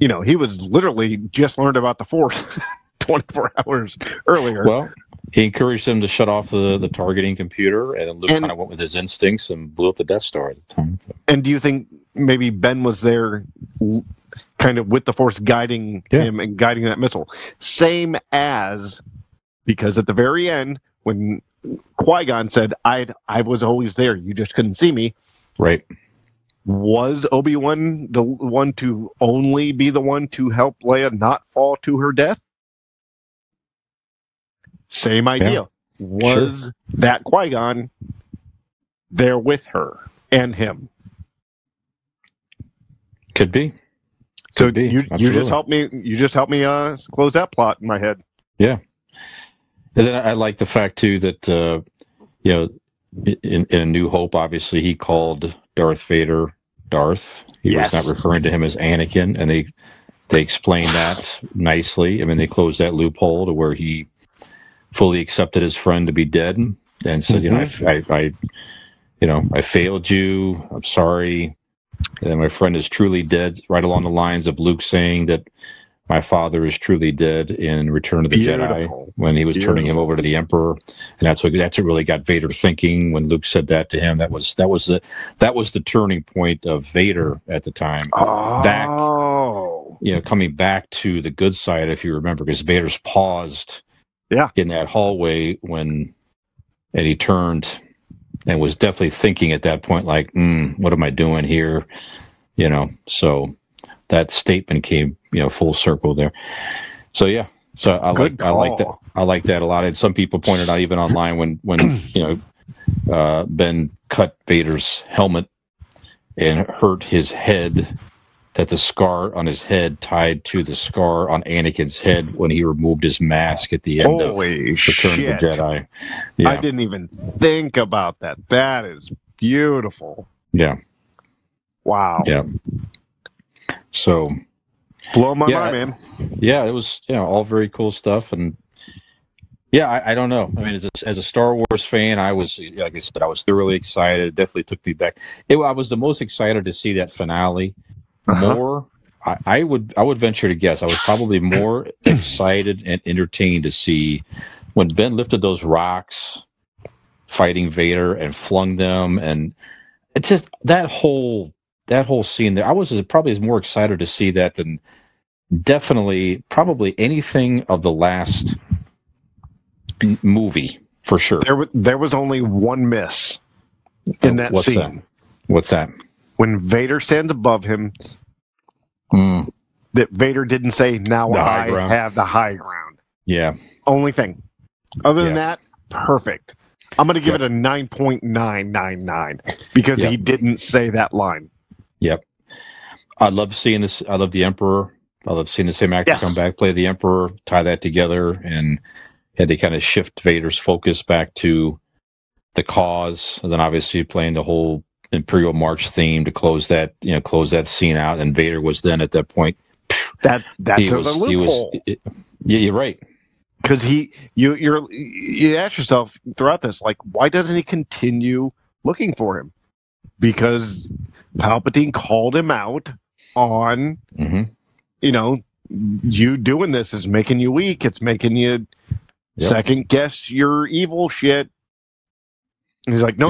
he was literally just learned about the Force 24 hours earlier. Well, he encouraged them to shut off the targeting computer, and Luke kind of went with his instincts and blew up the Death Star at the time. And do you think maybe Ben was there kind of with the Force guiding him and guiding that missile? Same as, because at the very end, when Qui-Gon said, I was always there, you just couldn't see me. Right. Was Obi-Wan the one to only be the one to help Leia not fall to her death? Same idea. Yeah, was that Qui-Gon there with her and him? Could be. Could be. You just helped me. You just helped me close that plot in my head. Yeah. And then I like the fact too that in A New Hope, obviously he called Darth Vader Darth. He was not referring to him as Anakin, and they explained that nicely. I mean, they closed that loophole to where he fully accepted his friend to be dead and said, I failed you. I'm sorry. And my friend is truly dead, right along the lines of Luke saying that my father is truly dead in Return of the Jedi when he was turning him over to the Emperor. And that's what really got Vader thinking when Luke said that to him. That was the turning point of Vader at the time. Oh. Coming back to the good side, if you remember, because Vader's paused in that hallway and he turned and was definitely thinking at that point, like, what am I doing here? So that statement came, full circle there. So, yeah. So I like that a lot. And some people pointed out even online when Ben cut Vader's helmet and hurt his head, that the scar on his head tied to the scar on Anakin's head when he removed his mask at the end of Return of the Jedi. Yeah. I didn't even think about that. That is beautiful. Yeah. Wow. Yeah. So. Blow my mind, man. Yeah, it was all very cool stuff. And I don't know. I mean, as a Star Wars fan, I was, like I said, I was thoroughly excited. It definitely took me back. I was the most excited to see that finale. Uh-huh. More, I would venture to guess I was probably more excited and entertained to see when Ben lifted those rocks fighting Vader and flung them, and it's just that whole scene there. I was probably more excited to see that than probably anything of the last movie for sure. There was only one miss in that scene. What's that? When Vader stands above him, that Vader didn't say, now I have the high ground. Yeah. Only thing. Other than that, perfect. I'm going to give it a 9.999 because he didn't say that line. Yep. I love seeing this. I love the Emperor. I love seeing the same actor come back, play the Emperor, tie that together, and had to kind of shift Vader's focus back to the cause, and then obviously playing the whole Imperial March theme to close that scene out, and Vader was then at that point. That's a loophole. Yeah, you're right. Because you ask yourself throughout this, like, why doesn't he continue looking for him? Because Palpatine called him out on, you doing this is making you weak. It's making you second guess your evil shit. And he's like, no.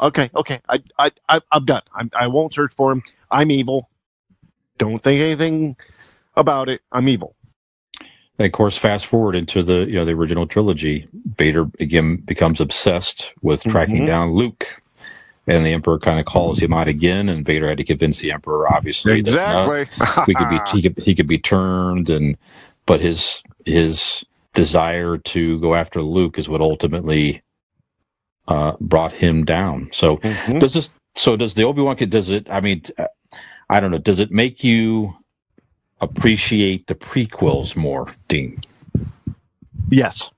Okay. I'm done. I won't search for him. I'm evil. Don't think anything about it. I'm evil. And of course, fast forward into the the original trilogy, Vader again becomes obsessed with tracking down Luke, and the Emperor kind of calls him out again. And Vader had to convince the Emperor, obviously, that, no, he could be turned, but his desire to go after Luke is what ultimately brought him down. So does the Obi-Wan kid? Does it? I mean, I don't know. Does it make you appreciate the prequels more, Dean? Yes.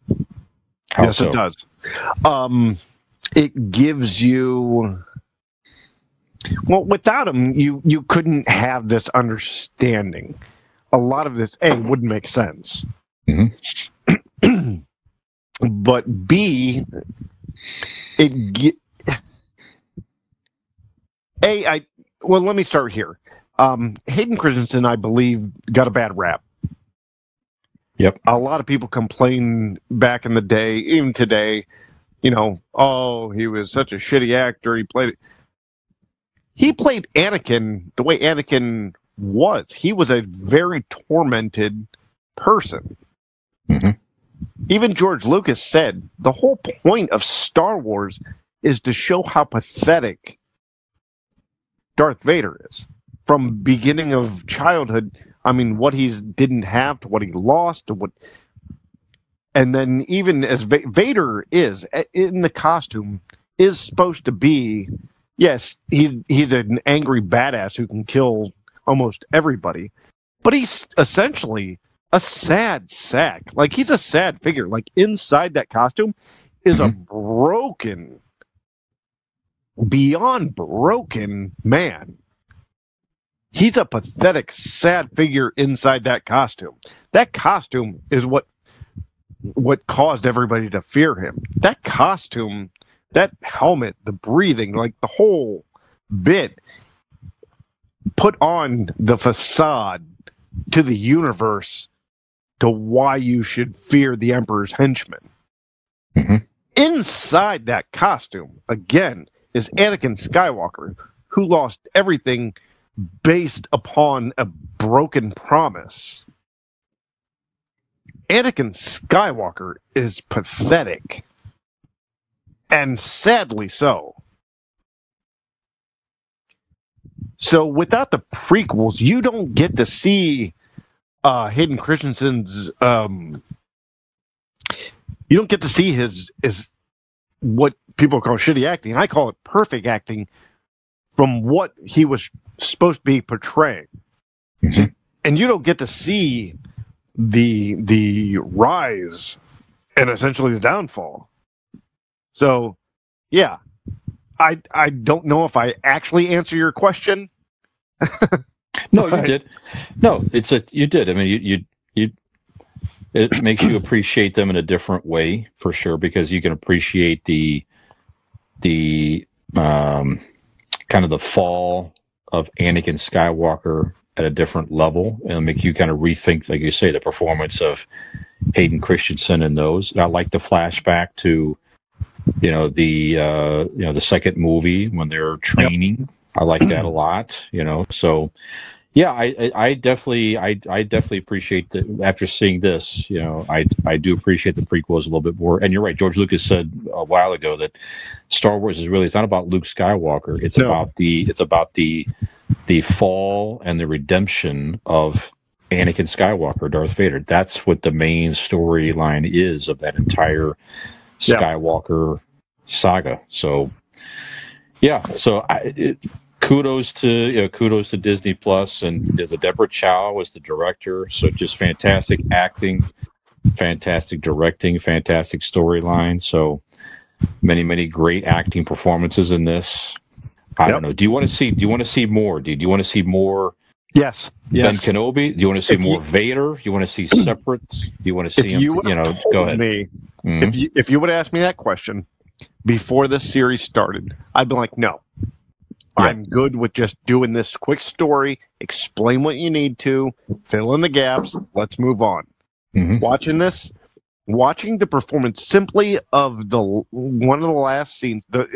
How yes, so? It does. It gives you, well, without them, you couldn't have this understanding. A lot of this, A, wouldn't make sense. Mm-hmm. But B, let me start here. Hayden Christensen, I believe, got a bad rap. Yep. A lot of people complained back in the day, even today, oh, he was such a shitty actor. He played Anakin the way Anakin was. He was a very tormented person. Mm-hmm. Even George Lucas said, the whole point of Star Wars is to show how pathetic Darth Vader is. From beginning of childhood, I mean, what he didn't have to what he lost to what, and then even as Vader is in the costume is supposed to be, yes, he's an angry badass who can kill almost everybody, but he's essentially a sad sack. Like, he's a sad figure. Like, inside that costume is beyond broken man. He's a pathetic, sad figure inside that costume. That costume is what caused everybody to fear him. That costume, that helmet, the breathing, like the whole bit, put on the facade to the universe to why you should fear the Emperor's henchmen. Mm-hmm. Inside that costume, again, is Anakin Skywalker, who lost everything based upon a broken promise. Anakin Skywalker is pathetic. And sadly so. So without the prequels, you don't get to see Hayden Christensen's you don't get to see his what people call shitty acting. I call it perfect acting from what he was supposed to be portraying. Mm-hmm. And you don't get to see the rise and essentially the downfall. So, yeah, I don't know if I actually answer your question. No, you did. No, you did. I mean, you it makes you appreciate them in a different way for sure, because you can appreciate the kind of the fall of Anakin Skywalker at a different level, and make you kind of rethink, like you say, the performance of Hayden Christensen in those. And I like the flashback to, the second movie when they're training. Yep. I like that a lot. So yeah, I definitely appreciate that. After seeing this, I do appreciate the prequels a little bit more. And you're right, George Lucas said a while ago that Star Wars is really, it's not about Luke Skywalker. It's about the fall and the redemption of Anakin Skywalker, Darth Vader. That's what the main storyline is of that entire Skywalker saga. So yeah, kudos to Disney+, and Deborah Chow was the director, so just fantastic acting, fantastic directing, fantastic storyline. So many great acting performances in this. I don't know. Do you want to see more? Do you want to see more? Yes. Yes. Ben Kenobi. Do you want to see more Vader? Do you want to see separate? Do you want to see him? Go ahead. If you would ask me that question before this series started, I'd be like, no. Yeah. I'm good with just doing this quick story, explain what you need to, fill in the gaps, let's move on. Mm-hmm. Watching the performance simply of the last scene of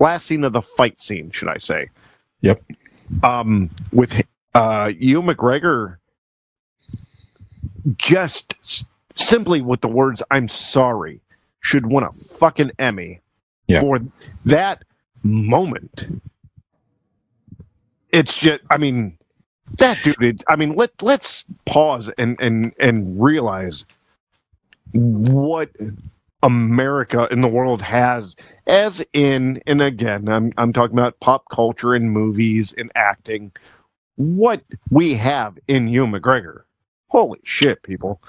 the fight scene, should I say. Yep. With Ewan McGregor just simply with the words "I'm sorry" should win a fucking Emmy for that moment. It's just, I mean, that dude. I mean, let's pause and realize what America in the world has, as in, and again, I'm talking about pop culture and movies and acting. What we have in Ewan McGregor, holy shit, people!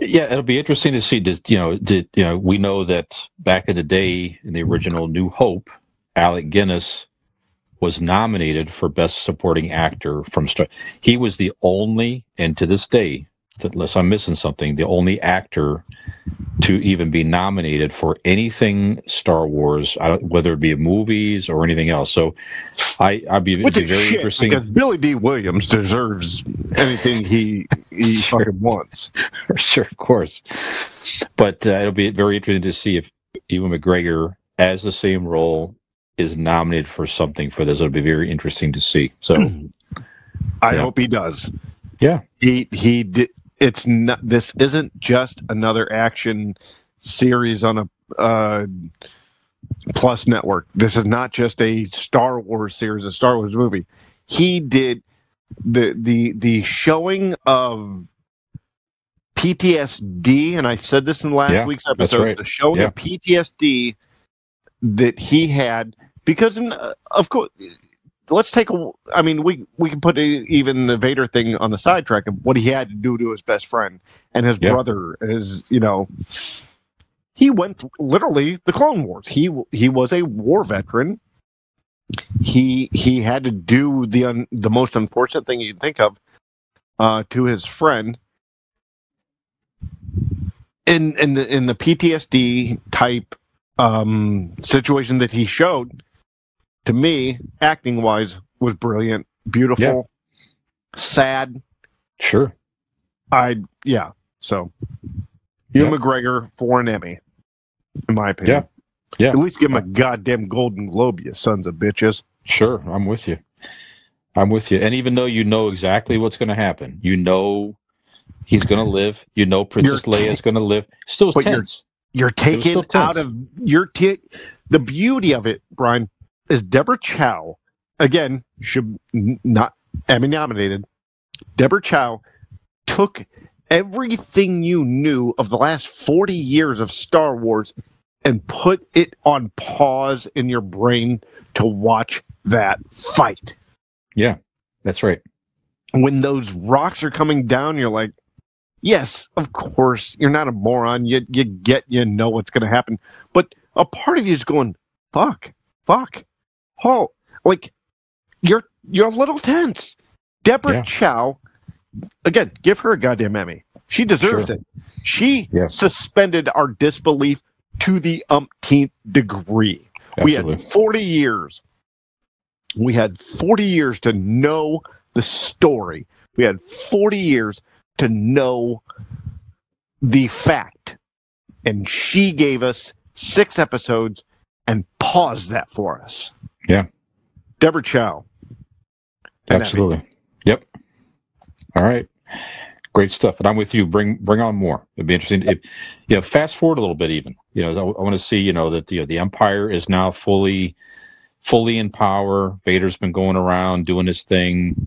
Yeah, it'll be interesting to see. We know that back in the day in the original New Hope, Alec Guinness was nominated for Best Supporting Actor from Star. He was the only, and to this day, unless I'm missing something, the only actor to even be nominated for anything Star Wars, whether it be movies or anything else. So it'd be very interesting. Because Billy D. Williams deserves anything he fucking wants. Sure, of course. But it'll be very interesting to see if Ewan McGregor, as the same role, is nominated for something for this. It'll be very interesting to see. So I hope he does. Yeah. It's not, this isn't just another action series on a Plus network. This is not just a Star Wars series, a Star Wars movie. He did the showing of PTSD, and I said this in last week's episode, right. The showing of PTSD that he had, because of course, let's take a, I mean, we can put even the Vader thing on the sidetrack of what he had to do to his best friend and his brother, as you know, he went literally the Clone Wars. He was a war veteran. He had to do the most unfortunate thing you can think of to his friend. In the PTSD type situation that he showed, to me, acting wise, was brilliant, beautiful, sad. Sure. So Ewan McGregor for an Emmy, in my opinion. Yeah. At least give him a goddamn Golden Globe, you sons of bitches. Sure, I'm with you. And even though you know exactly what's going to happen, you know he's going to live, you know Princess Leia is going to live. Still tense. You're taken out of your the beauty of it, Brian, is Deborah Chow, again, should not Emmy nominated. Deborah Chow took everything you knew of the last 40 years of Star Wars and put it on pause in your brain to watch that fight. Yeah, that's right. When those rocks are coming down, you're like, yes, of course, you're not a moron. You know what's going to happen. But a part of you is going, fuck. Oh, like, you're a little tense. Deborah Chow, again, give her a goddamn Emmy. She deserves it. She suspended our disbelief to the umpteenth degree. Absolutely. We had 40 years to know the story. We had 40 years to know the fact, and she gave us 6 episodes and paused that for us. Yeah, Deborah Chow, absolutely. Emmy. Yep. All right, great stuff. And I'm with you. Bring on more. It'd be interesting. If fast forward a little bit, even I want to see that the Empire is now fully in power. Vader's been going around doing his thing.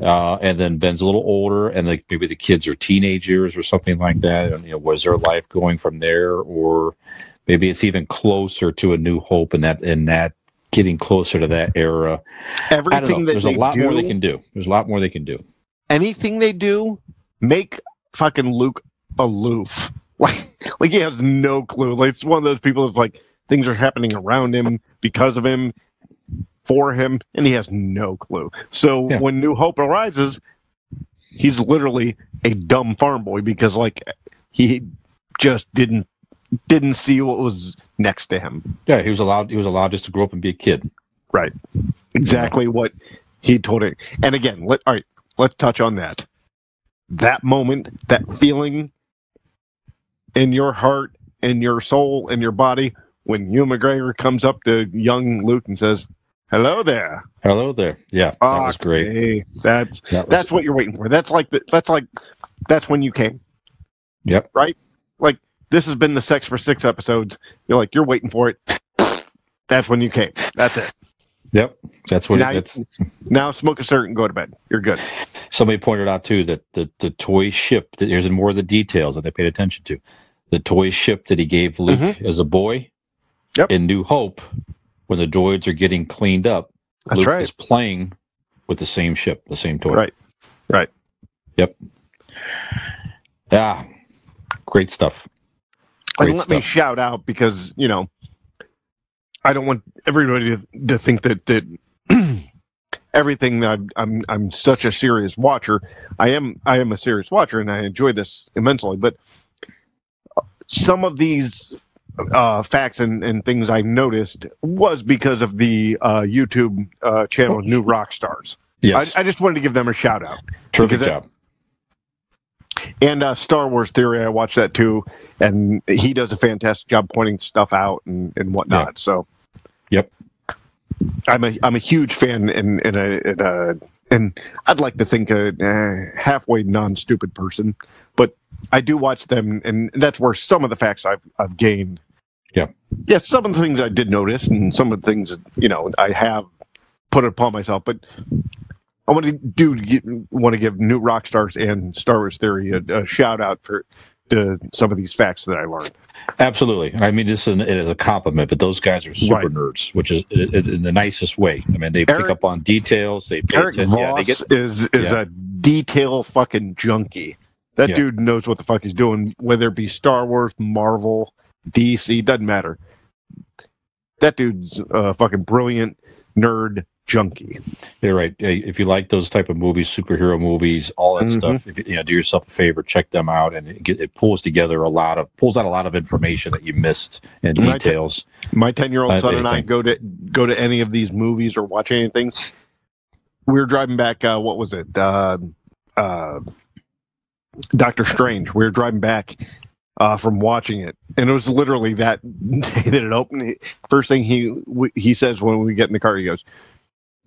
And then Ben's a little older, and maybe the kids are teenagers or something like that. And, was their life going from there, or maybe it's even closer to A New Hope, and that getting closer to that era. There's a lot more they can do. Anything they do, make fucking Luke aloof. Like he has no clue. Like it's one of those people that's like things are happening around him, because of him, for him, and he has no clue. So when New Hope arises, he's literally a dumb farm boy, because he just didn't see what was next to him. Yeah, he was allowed just to grow up and be a kid. Right. Exactly what he told it. And again, let's touch on that. That moment, that feeling in your heart, in your soul, in your body, when Ewan McGregor comes up to young Luke and says, Hello there. Yeah, that was great. That's what you're waiting for. That's like that's when you came. Yep. Right? Like, this has been the Sex for Six episodes. You're like, you're waiting for it. That's when you came. That's it. Yep. That's what now it's. Now smoke a cert and go to bed. You're good. Somebody pointed out, too, that the toy ship, that there's more of the details that they paid attention to. The toy ship that he gave Luke as a boy in New Hope, when the droids are getting cleaned up, Luke is playing with the same ship, the same toy. Right. Right. Yep. Yeah. Great stuff. Great stuff. Let me shout out, because, you know, I don't want everybody to think that everything that I'm such a serious watcher. I am a serious watcher, and I enjoy this immensely. But some of these facts and things I noticed was because of the YouTube channel New Rockstars. Yes, I just wanted to give them a shout out. Terrific job. And Star Wars Theory, I watched that too, and he does a fantastic job pointing stuff out and whatnot. Yeah. So, yep, I'm a huge fan, and I'd like to think a halfway non-stupid person, but I do watch them, and that's where some of the facts I've gained. Yeah, yeah, some of the things I did notice, and some of the things I have put upon myself, but. I want to give New Rockstars and Star Wars Theory a shout out to some of these facts that I learned. Absolutely, I mean it is a compliment, but those guys are super nerds, which is in the nicest way. I mean, they pick up on details. They Eric Voss is a detail fucking junkie. That dude knows what the fuck he's doing, whether it be Star Wars, Marvel, DC, doesn't matter. That dude's a fucking brilliant nerd. Junkie. You're right. If you like those type of movies, superhero movies, all that stuff, if you do yourself a favor, check them out, and it pulls together pulls out a lot of information that you missed and details. My 10-year-old son and I go to any of these movies or watch anything. We were driving back. What was it? Doctor Strange. We were driving back from watching it, and it was literally that day that it opened. First thing he says when we get in the car, he goes,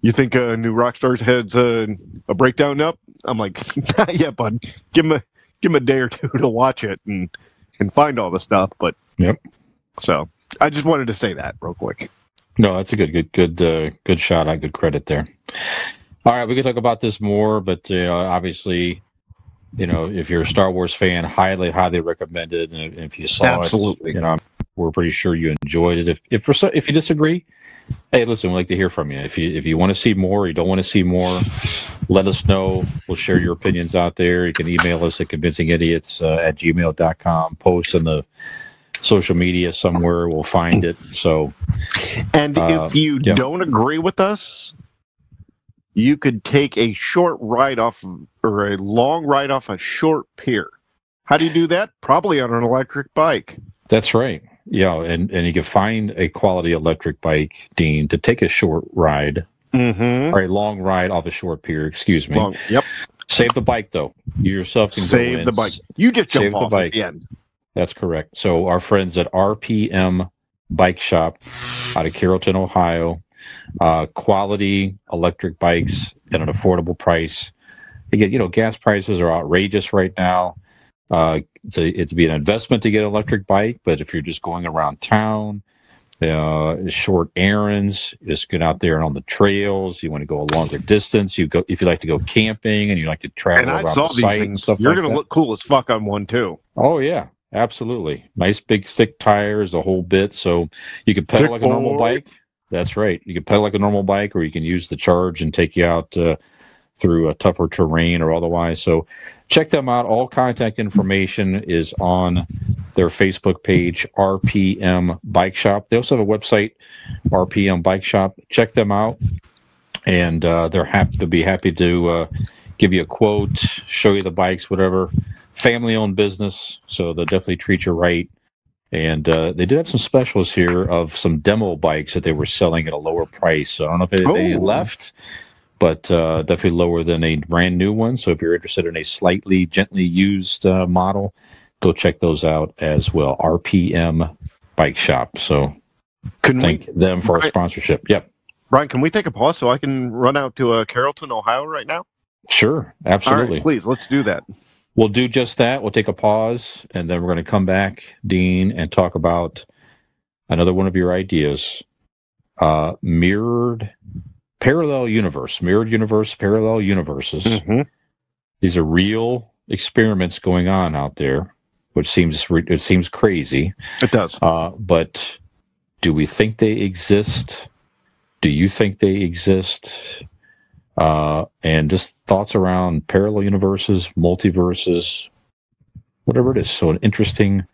"You think New Rockstars has a breakdown up?" I'm like, "Yeah, bud. Give him a day or two to watch it and find all the stuff." But so I just wanted to say that real quick. No, that's a good shot. I good credit there. All right, we could talk about this more, but obviously, if you're a Star Wars fan, highly recommended. And if you saw it, we're pretty sure you enjoyed it. If you disagree. Hey, listen, we'd like to hear from you. If you want to see more or you don't want to see more, let us know. We'll share your opinions out there. You can email us at convincingidiots at gmail.com. Post on the social media somewhere. We'll find it. So, and if you don't agree with us, you could take a short ride off or a long ride off a short pier. How do you do that? Probably on an electric bike. That's right. Yeah, and you can find a quality electric bike, Dean, to take a short ride or a long ride off a short pier. Excuse me. Long, yep. Save the bike, though. You yourself can save the bike. You just jump off at the end. That's correct. So our friends at RPM Bike Shop out of Carrollton, Ohio, quality electric bikes at an affordable price. Again, gas prices are outrageous right now. It'd be an investment to get an electric bike, but if you're just going around town, short errands, just get out there and on the trails. You want to go a longer distance. You go if you like to go camping and you like to travel around the site and stuff. You're going to look cool as fuck on one too. Oh yeah, absolutely. Nice big thick tires, the whole bit. So you can pedal like a normal bike. That's right. You can pedal like a normal bike, or you can use the charge and take you out. Through a tougher terrain or otherwise. So check them out. All contact information is on their Facebook page, RPM Bike Shop. They also have a website, RPM Bike Shop. Check them out, and they'll be happy to give you a quote, show you the bikes, whatever. Family-owned business, so they'll definitely treat you right. And they did have some specials here of some demo bikes that they were selling at a lower price. So I don't know if they left, but definitely lower than a brand new one. So if you're interested in a slightly gently used model, go check those out as well. RPM Bike Shop. So thank them for our sponsorship. Yep. Brian, can we take a pause so I can run out to Carrollton, Ohio right now? Sure. Absolutely. All right, please, let's do that. We'll do just that. We'll take a pause, and then we're going to come back, Dean, and talk about another one of your ideas, parallel universes. Mm-hmm. These are real experiments going on out there, which seems crazy. It does. But do we think they exist? Do you think they exist? And just thoughts around parallel universes, multiverses, whatever it is. So an interesting...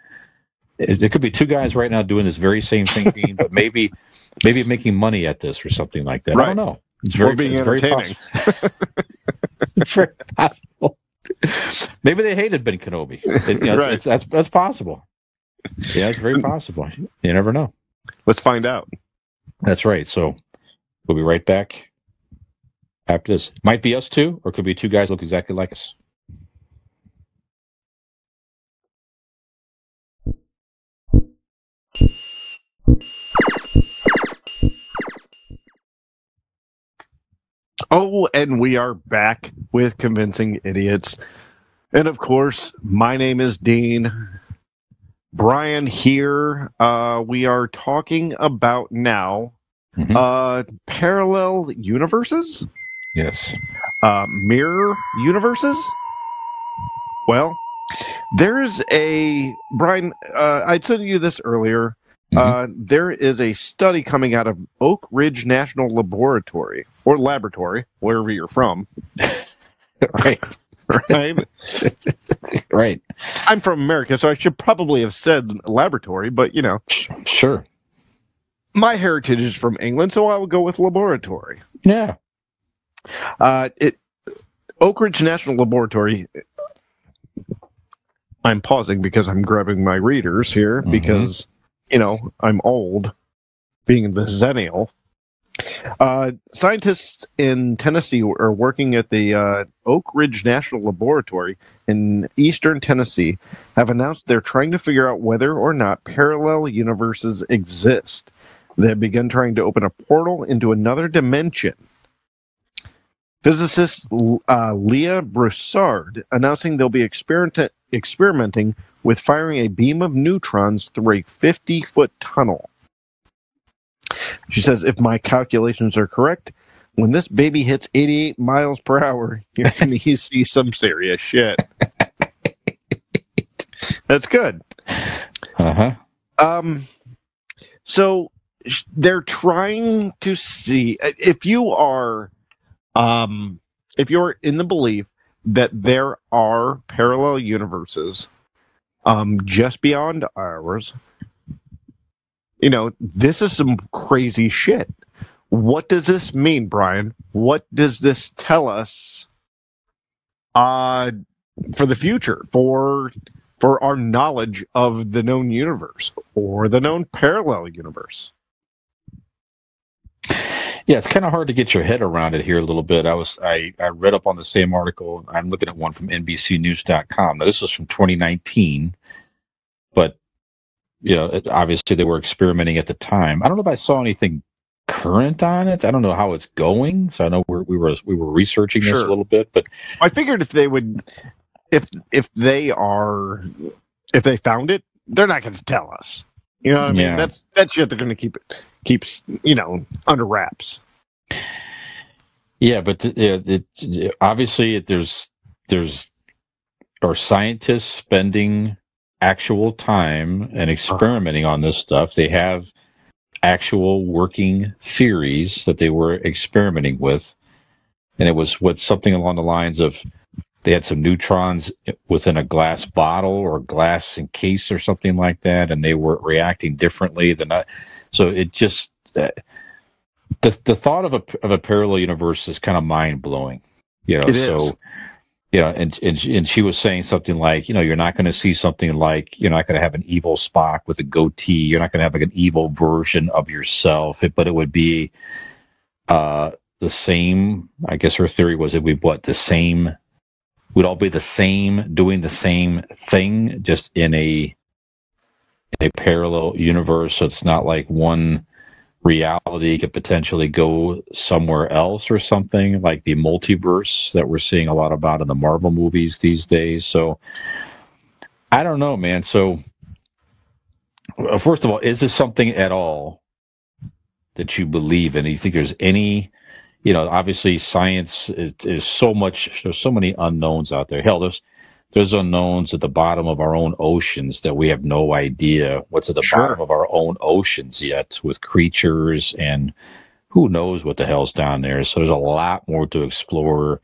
It could be two guys right now doing this very same thing, Dean, but maybe making money at this or something like that. Right. I don't know. It's very entertaining. It's very possible. Maybe they hated Ben Kenobi. Right. That's possible. Yeah, it's very possible. You never know. Let's find out. That's right. So we'll be right back after this. Might be us two, or could be two guys look exactly like us. Oh, and we are back with Convincing Idiots. And of course, my name is Dean. Brian here. We are talking about now parallel universes? Yes. Mirror universes? Well, there's a... Brian, I said to you this earlier. There is a study coming out of Oak Ridge National Laboratory, or laboratory, wherever you're from. Right. Right? Right. I'm from America, so I should probably have said laboratory, but, you know. Sure. My heritage is from England, so I will go with laboratory. Yeah. Oak Ridge National Laboratory... I'm pausing because I'm grabbing my readers here because... You know, I'm old, being the Zennial. Scientists in Tennessee are working at the Oak Ridge National Laboratory in eastern Tennessee have announced they're trying to figure out whether or not parallel universes exist. They've begun trying to open a portal into another dimension. Physicist Leah Broussard announcing they'll be experimenting with firing a beam of neutrons through a 50-foot tunnel. She says, if my calculations are correct, when this baby hits 88 miles per hour, you're going to see some serious shit. That's good. Uh-huh. So they're trying to see... if you're in the belief that there are parallel universes... just beyond ours, you know, this is some crazy shit. What does this mean, Brian? What does this tell us for the future, for our knowledge of the known universe or the known parallel universe? Yeah, it's kind of hard to get your head around it here a little bit. I read up on the same article. I'm looking at one from NBCnews.com. Now, this is from 2019, but you know, obviously they were experimenting at the time. I don't know if I saw anything current on it. I don't know how it's going. So I know we were researching this a little bit, but I figured if they found it, they're not going to tell us. You know what I mean? Yeah. That's shit they're going to keep you know, under wraps. Yeah, but obviously are scientists spending actual time and experimenting on this stuff. They have actual working theories that they were experimenting with, and it was something along the lines of they had some neutrons within a glass bottle or glass encase or something like that, and they were reacting differently than I. So it just the thought of a parallel universe is kind of mind blowing, you know. It is. You know, and she was saying something like, you know, you're not going to see something like, you're not going to have an evil Spock with a goatee. You're not going to have like an evil version of yourself, but it would be the same. I guess her theory was it would be the same. We'd all be the same, doing the same thing, just in a parallel universe. So it's not like one reality could potentially go somewhere else or something, like the multiverse that we're seeing a lot about in the Marvel movies these days. So I don't know, man. So first of all, is this something at all that you believe in? Do you think there's any, you know, obviously science is so much, there's so many unknowns out there. Hell, there's unknowns at the bottom of our own oceans that we have no idea what's at the bottom of our own oceans yet, with creatures and who knows what the hell's down there. So there's a lot more to explore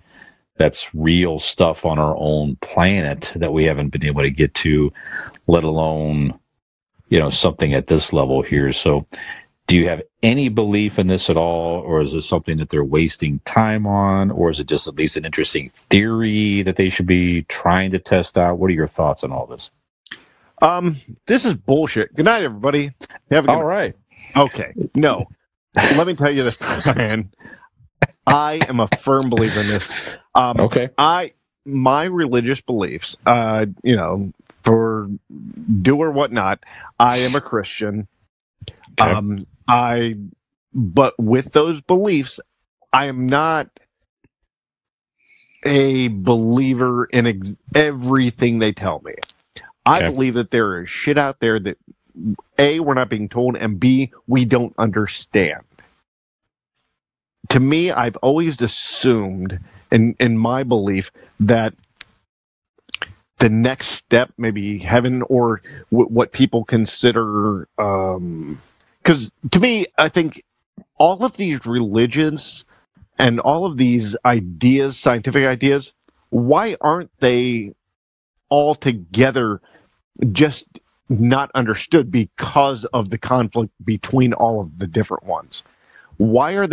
that's real stuff on our own planet that we haven't been able to get to, let alone, you know, something at this level here. So do you have any belief in this at all, or is this something that they're wasting time on, or is it just at least an interesting theory that they should be trying to test out? What are your thoughts on all this? This is bullshit. Good night, everybody. Have a good night. All right. Okay. No. Let me tell you this, man. I am a firm believer in this. Okay. My religious beliefs, you know, for do or whatnot, I am a Christian. Okay. But with those beliefs, I am not a believer in everything they tell me. I believe that there is shit out there that A, we're not being told, and B, we don't understand. To me, I've always assumed in my belief that the next step, maybe heaven or what people consider, because to me, I think all of these religions and all of these ideas, scientific ideas, why aren't they all together just not understood because of the conflict between all of the different ones? Why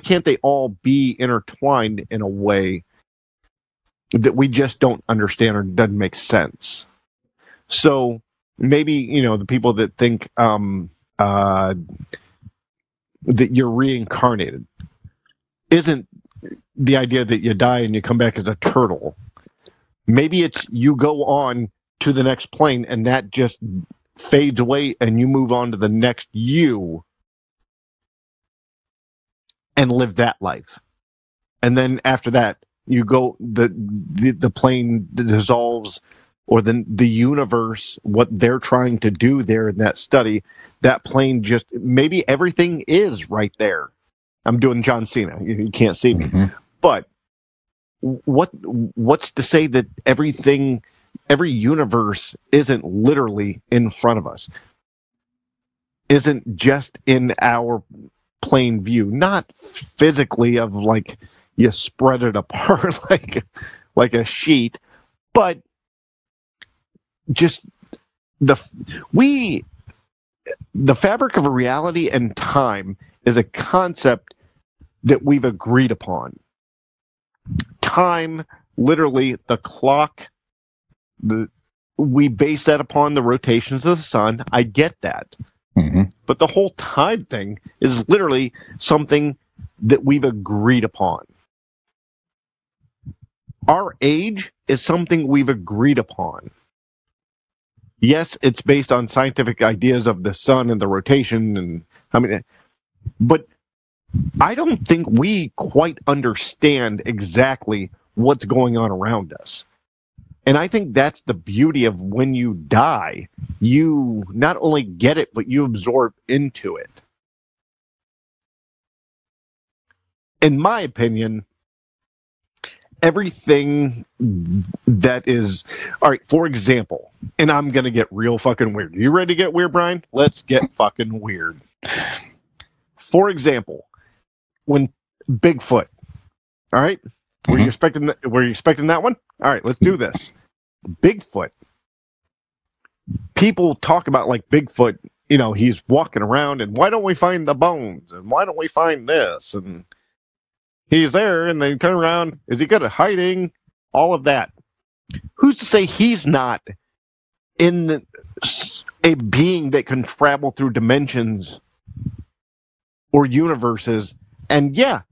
can't they all be intertwined in a way that we just don't understand or doesn't make sense? So maybe, you know, the people that think, that you're reincarnated isn't the idea that you die and you come back as a turtle. Maybe it's you go on to the next plane and that just fades away and you move on to the next you and live that life. And then after that, you go, the plane dissolves, or the universe, what they're trying to do there in that study, that plane just, maybe everything is right there. I'm doing John Cena. You can't see me. Mm-hmm. But what's to say that everything, every universe isn't literally in front of us, isn't just in our plain view, not physically of like you spread it apart like a sheet, but just the fabric of reality and time is a concept that we've agreed upon. Time, literally the clock, we base that upon the rotations of the sun. I get that. Mm-hmm. But the whole time thing is literally something that we've agreed upon. Our age is something we've agreed upon. Yes, it's based on scientific ideas of the sun and the rotation, and I mean, but I don't think we quite understand exactly what's going on around us. And I think that's the beauty of when you die, you not only get it, but you absorb into it. In my opinion, everything that is, all right, for example, and I'm going to get real fucking weird. You ready to get weird, Brian? Let's get fucking weird. For example, when Bigfoot, all right, mm-hmm. were you expecting that one? All right, let's do this. Bigfoot. People talk about like Bigfoot, you know, he's walking around and why don't we find the bones? And why don't we find this? And he's there, and then turn around. Is he good at hiding? All of that. Who's to say he's not a being that can travel through dimensions or universes? And yeah,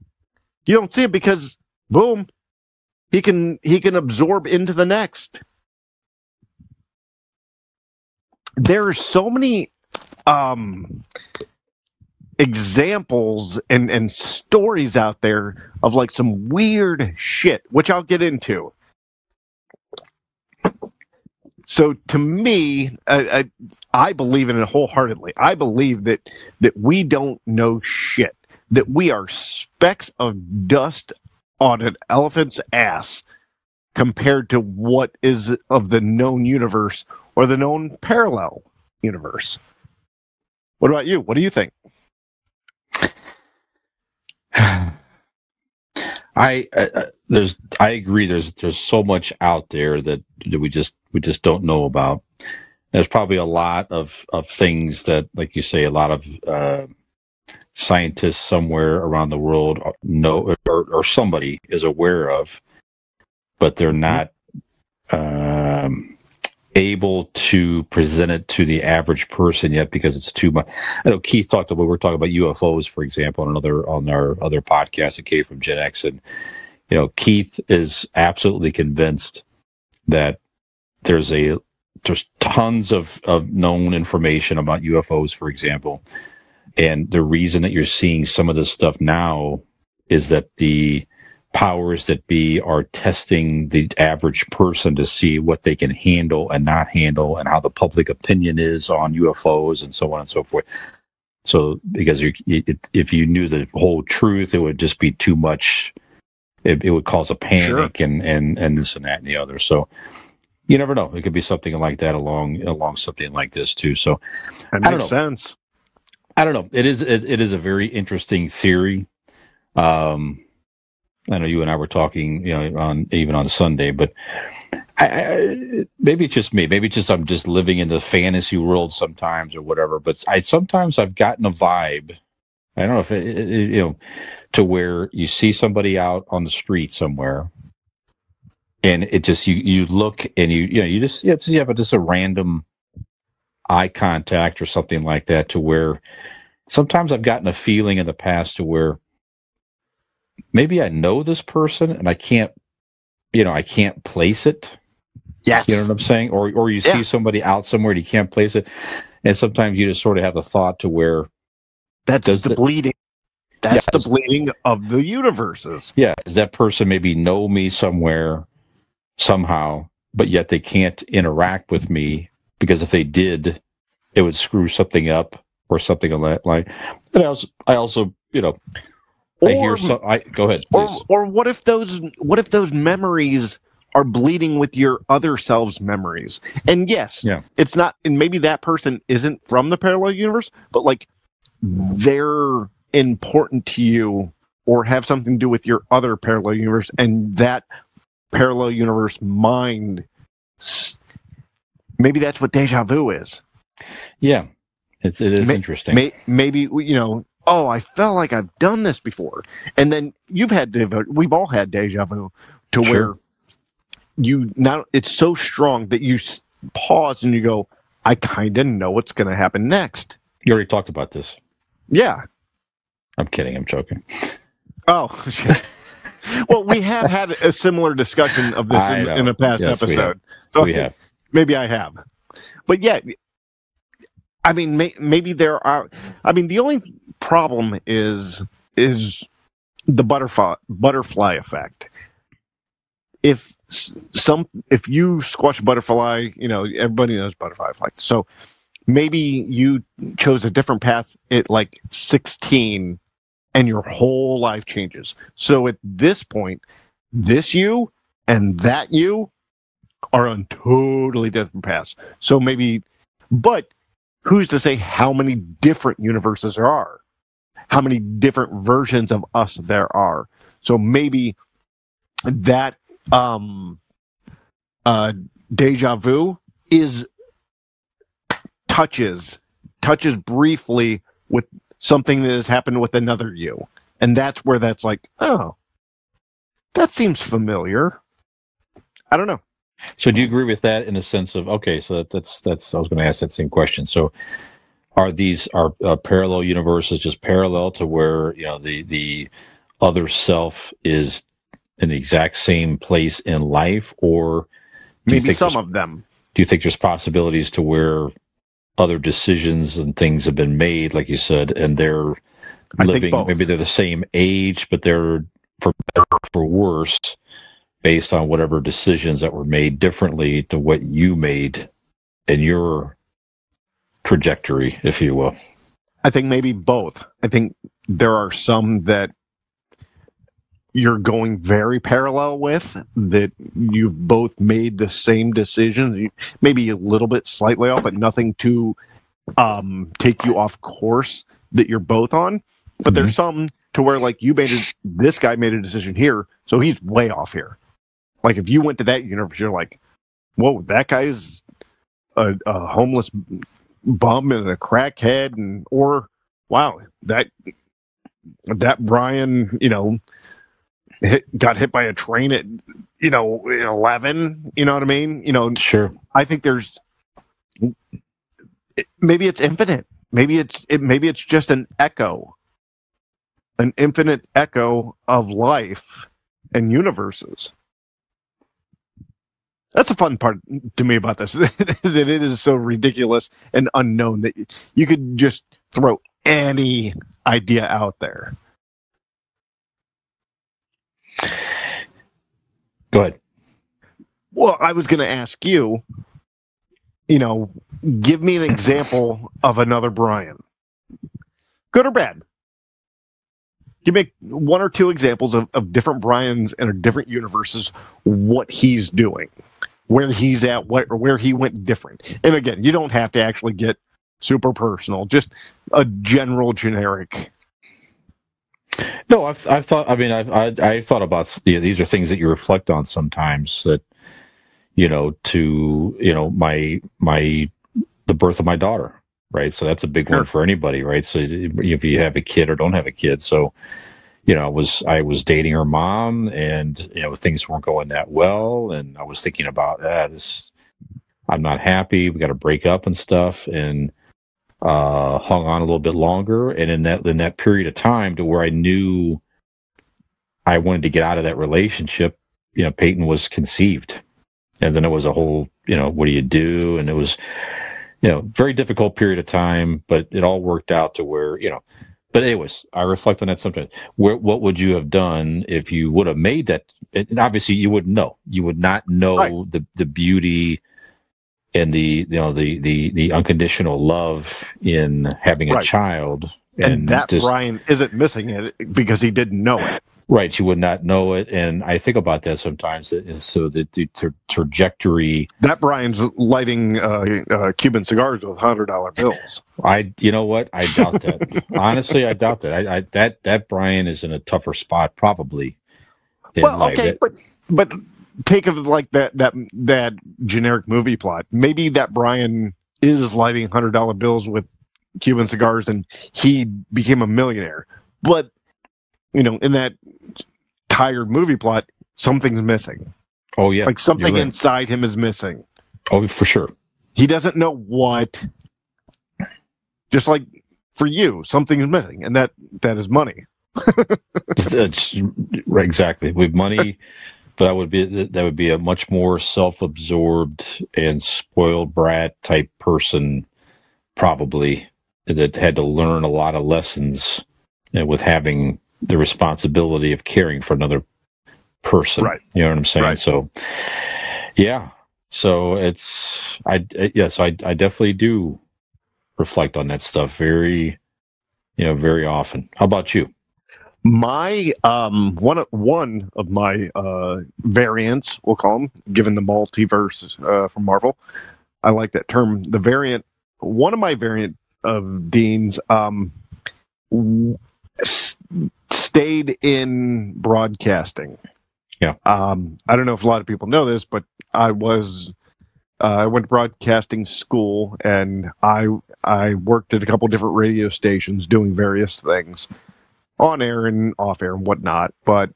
you don't see it because boom, he can absorb into the next. There are so many examples and stories out there of like some weird shit, which I'll get into. So to me, I believe in it wholeheartedly. I believe that we don't know shit, that we are specks of dust on an elephant's ass compared to what is of the known universe or the known parallel universe. What about you? What do you think? I agree. There's so much out there that we just don't know about. There's probably a lot of things that, like you say, a lot of scientists somewhere around the world know or somebody is aware of, but they're not able to present it to the average person yet because it's too much. I know Keith we're talking about UFOs, for example, on our other podcast, It Came from Gen X, and you know, Keith is absolutely convinced that there's tons of known information about UFOs, for example, and the reason that you're seeing some of this stuff now is that the powers that be are testing the average person to see what they can handle and not handle, and how the public opinion is on UFOs, and so on and so forth. So, because if you knew the whole truth, it would just be too much. It would cause a panic, sure, and this and that and the other. So, you never know. It could be something like that along something like this too. So, that makes sense. I don't know. It is a very interesting theory. I know you and I were talking, you know, on Sunday, but I maybe it's just me. Maybe it's just I'm just living in the fantasy world sometimes or whatever. But I've gotten a vibe. I don't know if it, you know, to where you see somebody out on the street somewhere, and it just you look and you have just a random eye contact or something like that. To where sometimes I've gotten a feeling in the past to where, maybe I know this person and I can't place it. Yes. You know what I'm saying? Or you see somebody out somewhere and you can't place it. And sometimes you just sort of have a thought to where that's the bleeding. That's the bleeding of the universes. Yeah. Does that person maybe know me somewhere, somehow, but yet they can't interact with me because if they did, it would screw something up or something like that. And I also, you know, go ahead. Or what if those memories are bleeding with your other selves' memories? And yes, it's not. And maybe that person isn't from the parallel universe, but like they're important to you or have something to do with your other parallel universe, and that parallel universe mind. Maybe that's what deja vu is. Yeah, it is interesting. Maybe you know. Oh, I felt like I've done this before. And then we've all had deja vu to where it's so strong that you pause and you go, I kind of know what's going to happen next. You already talked about this. Yeah. I'm kidding. I'm joking. Oh, shit. Well, we have had a similar discussion of this in a past episode. We have. Maybe I have. But yeah, I mean, maybe there are, I mean, the only problem is the butterfly effect. If you squash a butterfly, you know, everybody knows butterfly effect. So maybe you chose a different path at like 16 and your whole life changes. So at this point, this you and that you are on totally different paths. So maybe, but who's to say how many different universes there are? How many different versions of us there are? So maybe that deja vu is touches briefly with something that has happened with another you. And that's where that's like, oh, that seems familiar. I don't know. So do you agree with that in a sense of, okay, so that's I was going to ask that same question. So are these parallel universes just parallel to where, you know, the other self is in the exact same place in life, or maybe some of them? Do you think there's possibilities to where other decisions and things have been made, like you said, and they're living. Maybe they're the same age, but they're, for better or for worse, based on whatever decisions that were made differently to what you made in your trajectory, if you will. I think maybe both. I think there are some that you're going very parallel with, that you've both made the same decisions, maybe a little bit slightly off, but nothing to take you off course that you're both on. But there's some to where, like, you made it, this guy made a decision here, so he's way off here. Like, if you went to that universe, you're like, whoa, that guy's a homeless bum and a crackhead, and or wow, that Brian, you know, got hit by a train at, you know, 11, you know what I mean? You know, sure. I think there's, maybe it's infinite. Maybe it's just an echo, an infinite echo of life and universes. That's the fun part to me about this, that it is so ridiculous and unknown that you could just throw any idea out there. Go ahead. Well, I was going to ask you, you know, give me an example of another Brian. Good or bad? Give me one or two examples of different Brians and different universes, what he's doing, where he's at, where he went different. And again, you don't have to actually get super personal, just a general generic. No, I've thought. I mean, I've thought about, you know, these are things that you reflect on sometimes. That, you know, to, you know, the birth of my daughter, right? So that's a big one for anybody, right? So if you have a kid or don't have a kid, so, you know, I was dating her mom, and, you know, things weren't going that well, and I was thinking about this. I'm not happy. We got to break up and stuff, and hung on a little bit longer, and in that period of time to where I knew I wanted to get out of that relationship, you know, Peyton was conceived, and then it was a whole, you know, what do you do? And it was, you know, very difficult period of time, but it all worked out to where, you know. But anyways, I reflect on that sometimes. What would you have done if you would have made that? And obviously, you wouldn't know. You would not know the beauty and the unconditional love in having a child, and that just, Brian isn't missing it because he didn't know it. Right, you would not know it, and I think about that sometimes. So that the trajectory that Brian's lighting Cuban cigars with $100 bills. You know what? I doubt that. Honestly, I doubt that. That Brian is in a tougher spot probably. Well, okay, but. Take of like that generic movie plot. Maybe that Brian is lighting $100 bills with Cuban cigars, and he became a millionaire. But, you know, in that tired movie plot, something's missing. Oh yeah, like something inside him is missing. Oh, for sure. He doesn't know what. Just like for you, something is missing, and that is money. Right, exactly. With money. But that would be a much more self-absorbed and spoiled brat type person, probably, that had to learn a lot of lessons with having the responsibility of caring for another person. Right. You know what I'm saying? Right. So, yeah. So it's I definitely do reflect on that stuff very often. How about you? My one of my variants, we'll call them, given the multiverse from Marvel, I like that term. The variant, one of my variant of Dean's, stayed in broadcasting. Yeah. I don't know if a lot of people know this, but I was I went to broadcasting school, and I worked at a couple different radio stations doing various things. On air and off air and whatnot, but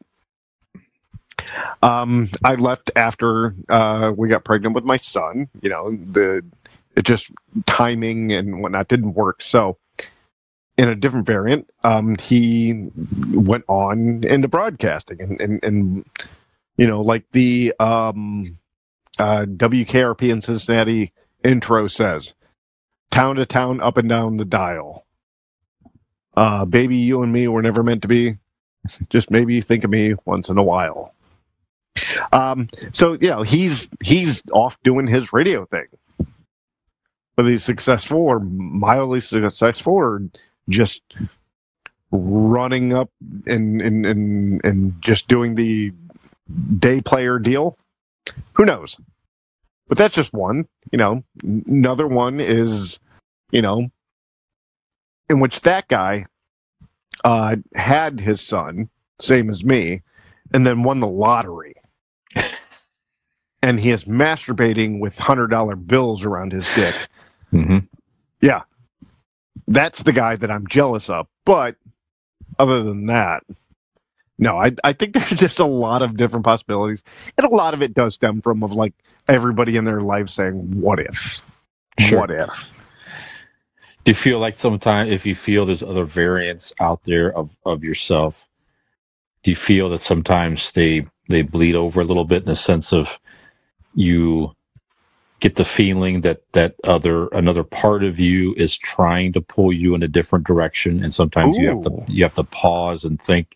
I left after we got pregnant with my son. You know, just timing and whatnot didn't work. So, in a different variant, he went on into broadcasting and you know, like the WKRP in Cincinnati intro says, town to town, up and down the dial. Baby, you and me were never meant to be. Just maybe think of me once in a while. So, you know, he's off doing his radio thing. Whether he's successful or mildly successful or just running up and just doing the day player deal, who knows? But that's just one. You know, another one is, you know, in which that guy had his son, same as me, and then won the lottery. And he is masturbating with $100 bills around his dick. Mm-hmm. Yeah. That's the guy that I'm jealous of. But other than that, no, I think there's just a lot of different possibilities. And a lot of it does stem from of like everybody in their life saying, what if? Sure. What if? Do you feel like sometimes if you feel there's other variants out there of yourself, do you feel that sometimes they bleed over a little bit in the sense of you get the feeling that another part of you is trying to pull you in a different direction, and sometimes you have to pause and think,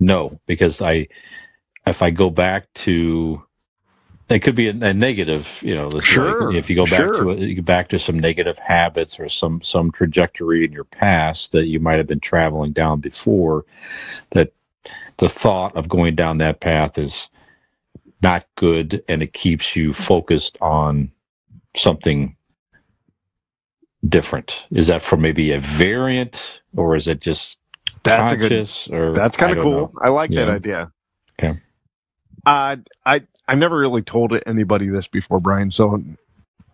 no, because if I go back to, it could be a negative, you know. Sure. Like if you go back to some negative habits or some trajectory in your past that you might have been traveling down before, that the thought of going down that path is not good, and it keeps you focused on something different. Is that from maybe a variant, or is it just conscious? That's kind of cool. I like that idea. Okay. I've never really told anybody this before, Brian, so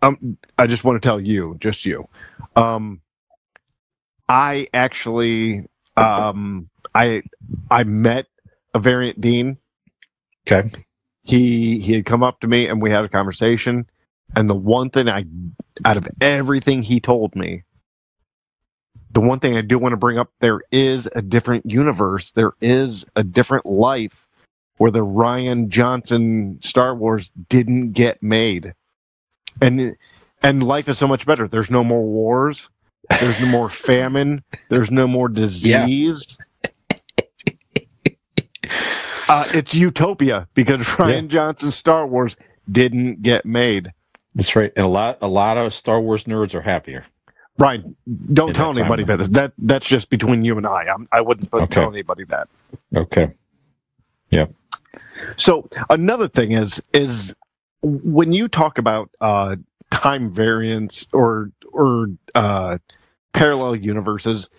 I just want to tell you, just you. I actually, I met a variant Dean. Okay. He had come up to me, and we had a conversation, and the one thing out of everything he told me, the one thing I do want to bring up, there is a different universe, there is a different life, where the Ryan Johnson Star Wars didn't get made, and life is so much better. There's no more wars, there's no more famine, there's no more disease. Yeah. It's utopia because Ryan Johnson's Star Wars didn't get made. That's right, and a lot of Star Wars nerds are happier. Brian, don't tell anybody about it. That's just between you and I. I wouldn't tell anybody that. Okay. Yeah. So another thing is when you talk about time variants or parallel universes,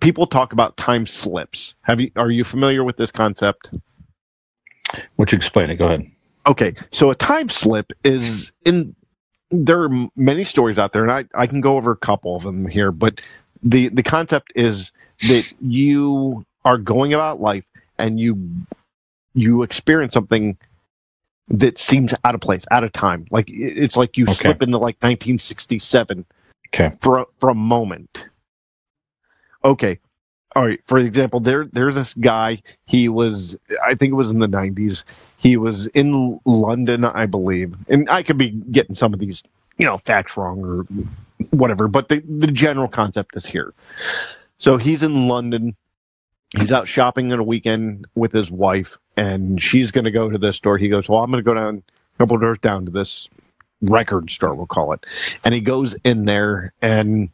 people talk about time slips. Are you familiar with this concept? Would you explain it? Go ahead. Okay. So a time slip is there are many stories out there, and I can go over a couple of them here, but the concept is that you are going about life and you experience something that seems out of place, out of time. Like it's like you slip into like 1967 for a moment. Okay. All right. For example, there's this guy. He was, I think it was in the 90s. He was in London, I believe. And I could be getting some of these, you know, facts wrong or whatever, but the general concept is here. So he's in London. He's out shopping on a weekend with his wife, and she's going to go to this store. He goes, well, I'm going to go down a couple doors down to this record store, we'll call it. And he goes in there, and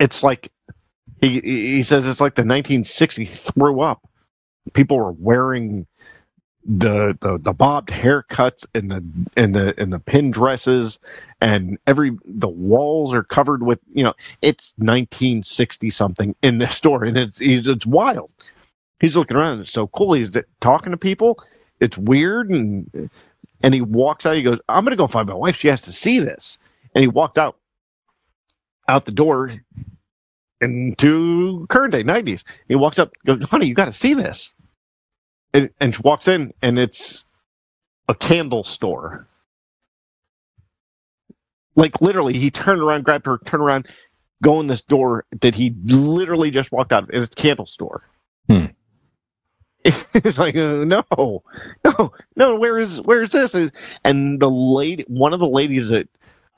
it's like, he says it's like the 1960s threw up. People were wearing the bobbed haircuts and the pin dresses, and the walls are covered with, you know, it's 1960 something in this store, and it's wild. He's looking around, and it's so cool. He's talking to people. It's weird, and he walks out. He goes, I'm gonna go find my wife. She has to see this. And he walked out the door into current day 90s. He walks up, goes, honey, you got to see this. And she walks in, and it's a candle store. Like, literally, he turned around, grabbed her, turned around, go in this door that he literally just walked out of, and it's a candle store. Hmm. It's like, no, where is this? And the lady, one of the ladies that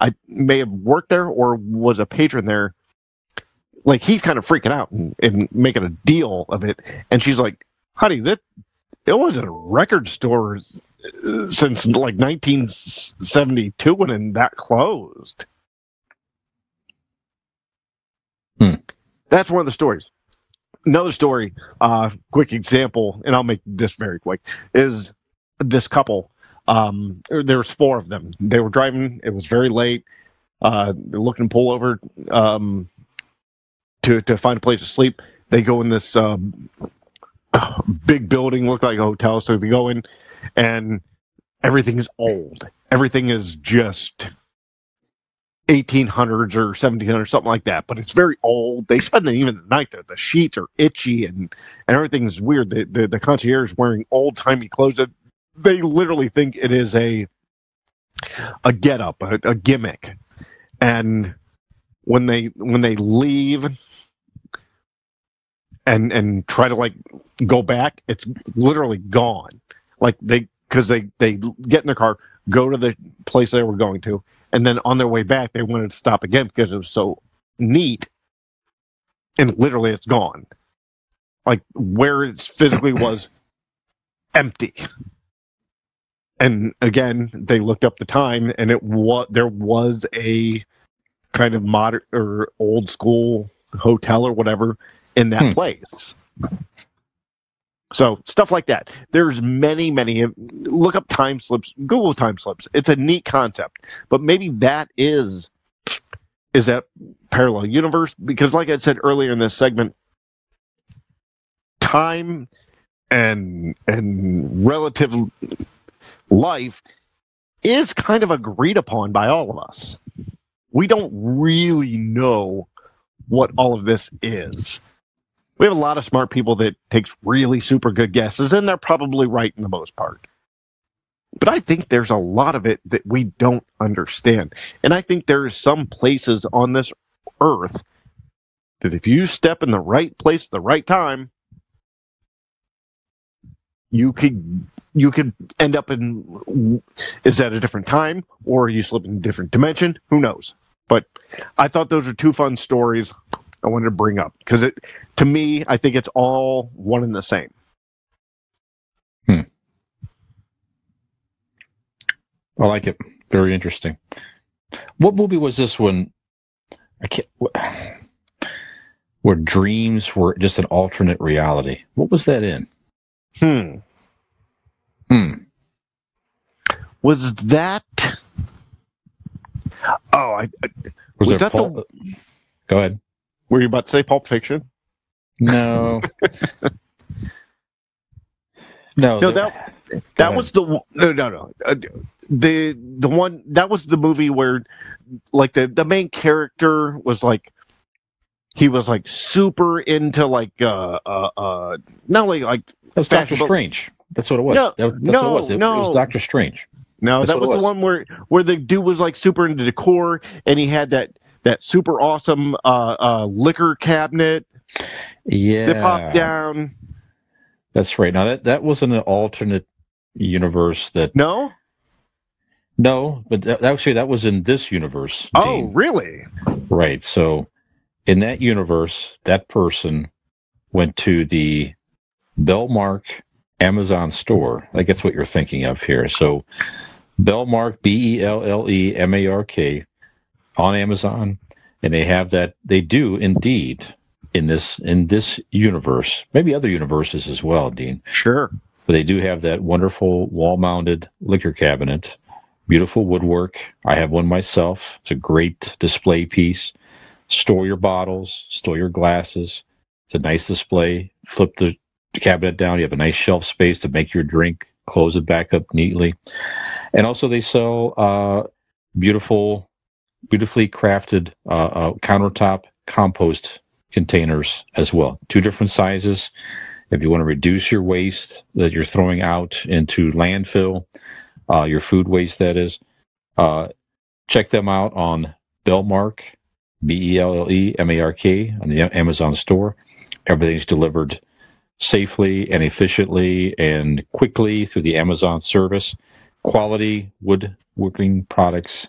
I may have worked there or was a patron there, like, he's kind of freaking out and making a deal of it. And she's like, honey, it wasn't a record store since like 1972 when that closed. Hmm. That's one of the stories. Another story, quick example, and I'll make this very quick, is this couple. There was four of them. They were driving. It was very late. They're looking to pull over to find a place to sleep. They go in this big building, looked like a hotel. So they go in, and everything's old. Everything is just 1800s or 1700s, something like that. But it's very old. They spend even the night there. The sheets are itchy, and everything's weird. The concierge is wearing old-timey clothes. They literally think it is a getup, a gimmick. And when they leave and try to like go back, it's literally gone. Like because they get in their car, go to the place they were going to, and then on their way back they wanted to stop again because it was so neat, and literally it's gone. Like where it physically was empty. And again, they looked up the time, and there was a kind of modern or old school hotel or whatever in that place. So stuff like that. There's many. Look up time slips. Google time slips. It's a neat concept, but maybe that is that parallel universe, because like I said earlier in this segment, time and relative life is kind of agreed upon by all of us. We don't really know what all of this is. We have a lot of smart people that takes really super good guesses, and they're probably right in the most part. But I think there's a lot of it that we don't understand. And I think there is some places on this earth that if you step in the right place at the right time, you could end up in, is that a different time, or you slip in a different dimension? Who knows? But I thought those were two fun stories I wanted to bring up, because to me, I think it's all one and the same. I like it. Very interesting. What movie was this one? Where dreams were just an alternate reality. What was that in? Was that? Oh, was that Pulp? Go ahead. Were you about to say Pulp Fiction? No. No. That was the one. No. The one that was the movie where, like, the main character was like, he was like super into like not only like that was Doctor Strange. That's what it was. No, it was Doctor Strange. No, that was the one where the dude was like super into decor, and he had that super awesome liquor cabinet. Yeah, that popped down. That's right. Now that wasn't an alternate universe. No. But actually, that was in this universe. Dean. Oh, really? Right. So, in that universe, that person went to the Bellmark Amazon store. I guess what you're thinking of here. So Bellmark, BELLEMARK, on Amazon, and they have that. They do indeed in this universe, maybe other universes as well, Dean. Sure. But they do have that wonderful wall-mounted liquor cabinet, beautiful woodwork. I have one myself. It's a great display piece. Store your bottles, store your glasses. It's a nice display. Flip the cabinet down, you have a nice shelf space to make your drink, close it back up neatly. And also they sell beautifully crafted countertop compost containers as well. Two different sizes. If you want to reduce your waste that you're throwing out into landfill, your food waste that is, check them out on Bellmark, BELLEMARK, on the Amazon store. Everything's delivered safely and efficiently and quickly through the Amazon service. Quality woodworking products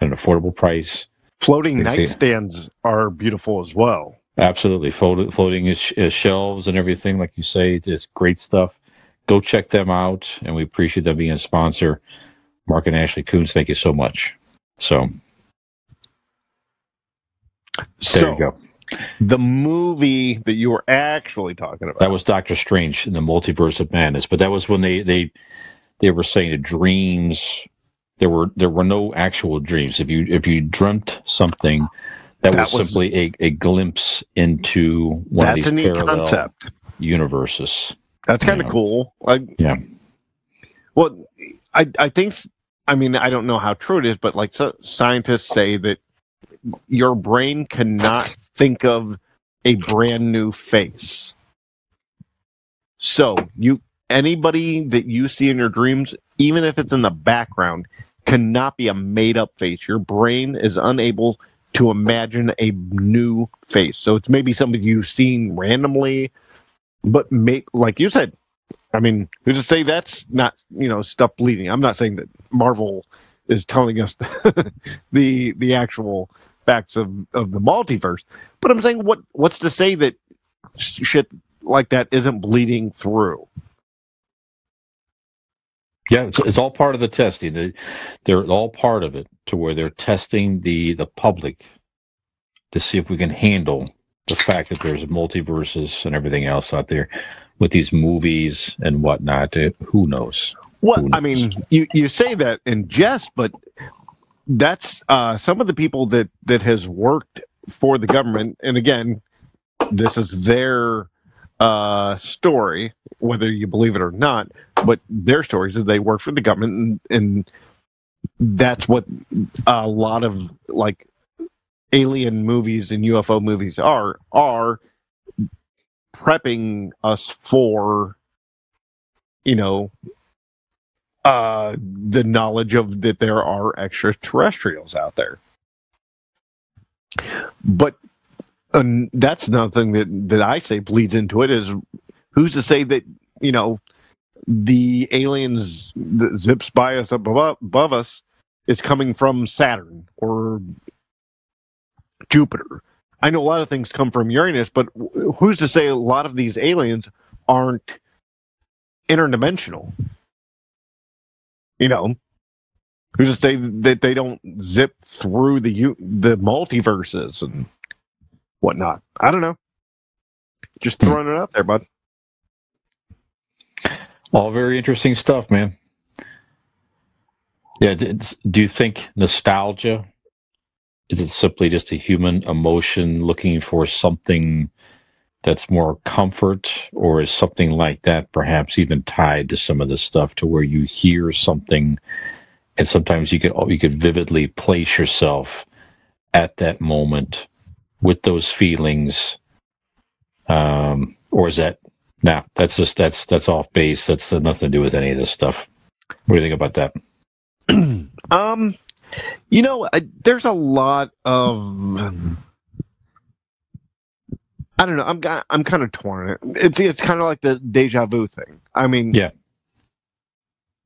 at an affordable price. Floating nightstands are beautiful as well. Absolutely. Floating his shelves and everything, like you say, it's great stuff. Go check them out, and we appreciate them being a sponsor. Mark and Ashley Coons, thank you so much. So there you go. The movie that you were actually talking about. That was Doctor Strange in the Multiverse of Madness, but that was when they were saying the dreams. There were no actual dreams. If you dreamt something, that was simply a glimpse into one of these parallel concept. Universes. That's kind of cool. Yeah. Well, I think, I mean, I don't know how true it is, but like scientists say that your brain cannot think of a brand new face. So anybody that you see in your dreams, even if it's in the background, cannot be a made-up face. Your brain is unable to imagine a new face. So it's maybe somebody you've seen randomly, but like you said, I mean, who to say that's not, stuff bleeding? I'm not saying that Marvel is telling us the actual facts of the multiverse, but I'm saying what's to say that shit like that isn't bleeding through? Yeah, it's all part of the testing. They're all part of it, to where they're testing the public to see if we can handle the fact that there's multiverses and everything else out there with these movies and whatnot. Who knows? Well, I mean, you say that in jest, but that's some of the people that has worked for the government. And again, this is their story, whether you believe it or not, but their stories is they work for the government, and that's what a lot of like alien movies and UFO movies are prepping us for, the knowledge of that there are extraterrestrials out there. But that's nothing that I say bleeds into it. Is who's to say that the aliens that zips by us above us is coming from Saturn or Jupiter? I know a lot of things come from Uranus, but who's to say a lot of these aliens aren't interdimensional? Who's to say that they don't zip through the multiverses and whatnot? I don't know. Just throwing it out there, bud. All very interesting stuff, man. Yeah. Do you think nostalgia? Is it simply just a human emotion looking for something that's more comfort, or is something like that perhaps even tied to some of this stuff, to where you hear something and sometimes you could vividly place yourself at that moment with those feelings? Or is that that's just that's off base. That's nothing to do with any of this stuff. What do you think about that? There's a lot of I don't know. I'm kind of torn. It's kind of like the deja vu thing. I mean, yeah.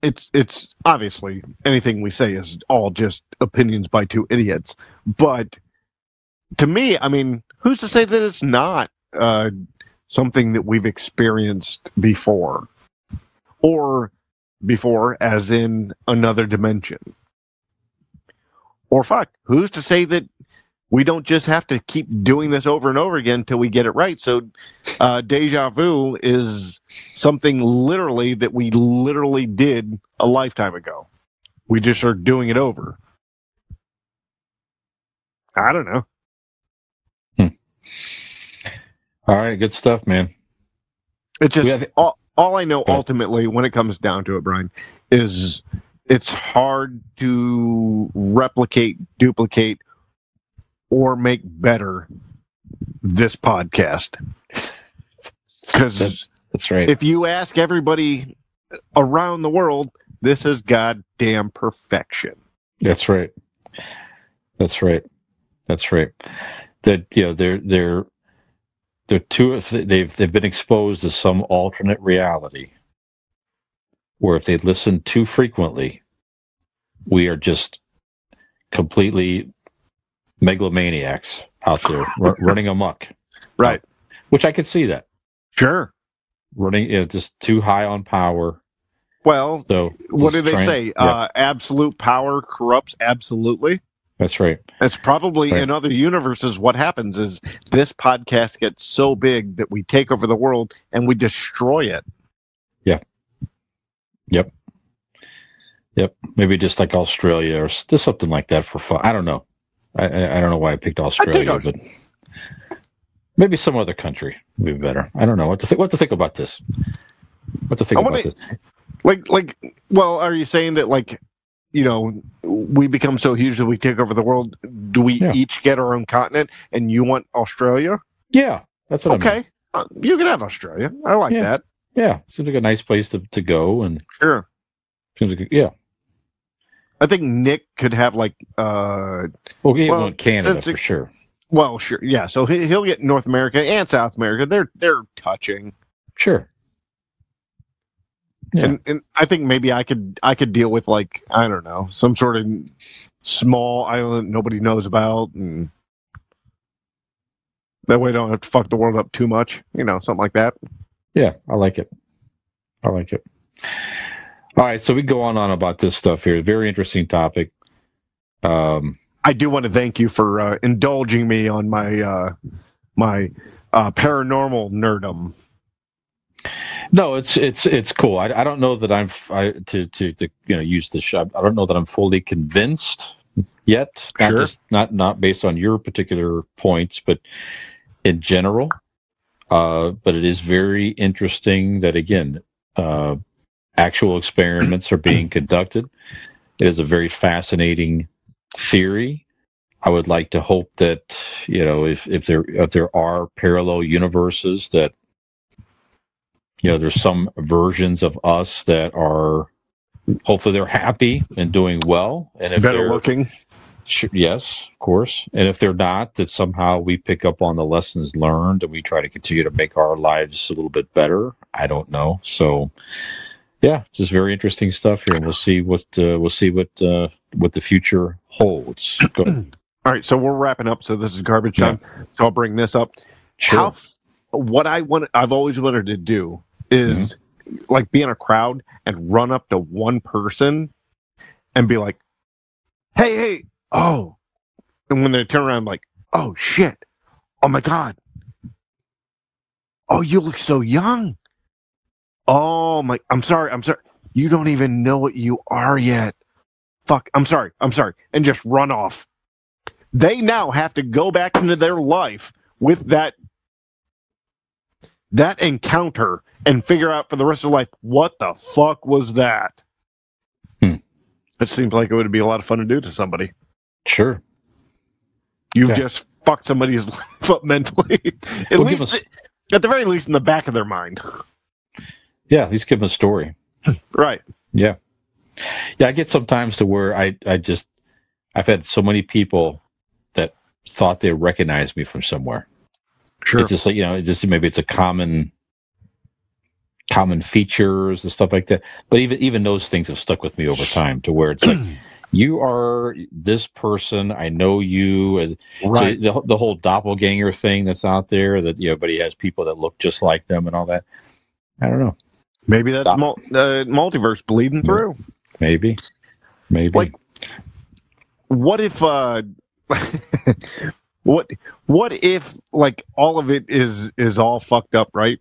It's obviously anything we say is all just opinions by two idiots. But to me, I mean, who's to say that it's not something that we've experienced before, or before as in another dimension? Or fuck, who's to say that we don't just have to keep doing this over and over again till we get it right? So deja vu is something literally that we literally did a lifetime ago. We just are doing it over. I don't know. All right, good stuff, man. It's just all I know ultimately when it comes down to it, Brian, is it's hard to replicate, duplicate, or make better this podcast. Because that's right. If you ask everybody around the world, this is goddamn perfection. That's right. That's right. That's right. That they've been exposed to some alternate reality, where if they listen too frequently, we are just completely megalomaniacs out there running amok. Right. Which I could see that. Sure. Running, you know, just too high on power. Well, so what do they say? Yeah. Absolute power corrupts absolutely. That's right. That's probably right. In other universes, what happens is this podcast gets so big that we take over the world and we destroy it. Yeah. Yep. Yep. Maybe just like Australia or just something like that for fun. I don't know. I don't know why I picked Australia, but maybe some other country would be better. I don't know what to think. What to think about this? What to think about this? Well, are you saying that, like, you know, we become so huge that we take over the world? Do we each get our own continent? And you want Australia? Yeah, that's what. Okay, I mean, you can have Australia. I like that. Yeah, seems like a nice place to go. And sure, seems like I think Nick could have like well, Canada for sure. Well, sure, yeah. So he'll get North America and South America. They're touching. Sure. Yeah. And I think maybe I could deal with, like, I don't know, some sort of small island nobody knows about, and that way I don't have to fuck the world up too much, you know, something like that. Yeah, I like it. All right, so we go on about this stuff here. Very interesting topic. I do want to thank you for indulging me on my my paranormal nerdum. No, it's cool. I don't know that I'm use this shop. I don't know that I'm fully convinced yet. Sure. Not based on your particular points, but in general. But it is very interesting that, again, actual experiments are being conducted. It is a very fascinating theory. I would like to hope that, you know, if there are parallel universes, that, you know, there's some versions of us that are, hopefully they're happy and doing well. And if they're looking. Yes, of course. And if they're not, that somehow we pick up on the lessons learned and we try to continue to make our lives a little bit better. I don't know. So, yeah, just very interesting stuff here. And we'll see what the future holds. Go ahead. All right, so we're wrapping up. So this is garbage time. So I'll bring this up. Sure. I've always wanted to do is like be in a crowd and run up to one person and be like, hey, oh. And when they turn around, I'm like, oh shit. Oh my God. Oh, you look so young. Oh my, I'm sorry. You don't even know what you are yet. Fuck, I'm sorry. And just run off. They now have to go back into their life with that encounter and figure out for the rest of life, what the fuck was that? It seems like it would be a lot of fun to do to somebody. Sure. You've just fucked somebody's life up mentally. At the very least, in the back of their mind. Yeah, at least give them a story. Right. Yeah. Yeah, I get sometimes to where I've had so many people that thought they recognized me from somewhere. Sure. It's just like, you know, maybe it's a common features and stuff like that. But even those things have stuck with me over time to where it's like, you are this person, I know you. And right. So the whole doppelganger thing that's out there, that, you know, everybody has people that look just like them and all that. I don't know. Maybe that's multiverse bleeding through. Maybe. Like, what if... What if, like, all of it is all fucked up, right?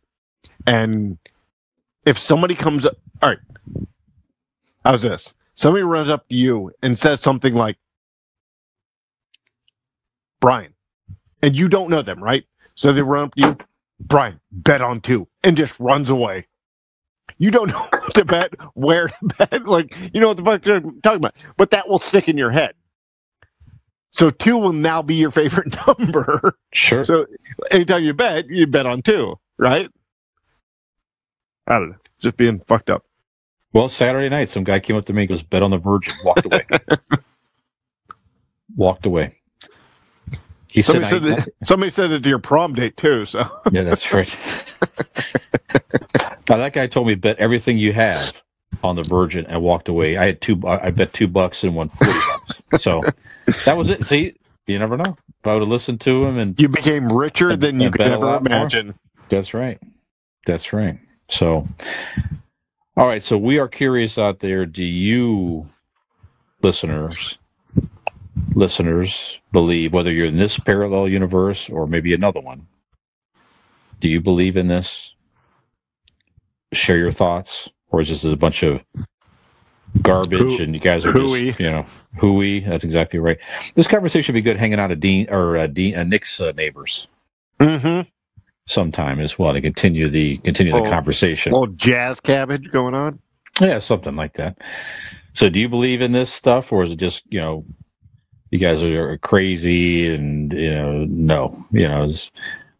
And if somebody comes up, all right, how's this? Somebody runs up to you and says something like, Brian, and you don't know them, right? So they run up to you, Brian, bet on 2, and just runs away. You don't know what to bet, where to bet, like, you know what the fuck they're talking about, but that will stick in your head. So 2 will now be your favorite number. Sure. So anytime you bet on 2, right? I don't know. Just being fucked up. Well, Saturday night, some guy came up to me and goes, bet on the Virgin. Walked away. He somebody said it to your prom date, too. So yeah, that's right. Now, that guy told me, bet everything you have on the Virgin, and walked away. I bet $2 and won $40. So that was it. See, you never know. If I would have listened to him, and you became richer than you could ever imagine. More. That's right. That's right. So, all right. So we are curious out there. Do you, listeners, believe, whether you're in this parallel universe or maybe another one, do you believe in this? Share your thoughts, or is this a bunch of garbage and you guys are just, you know, hooey? That's exactly right. This conversation would be good hanging out at Nick's neighbors. Mm-hmm. Sometime as well to continue the conversation. A little jazz cabbage going on? Yeah, something like that. So do you believe in this stuff, or is it just, you know, you guys are crazy and, you know, no. You know, it's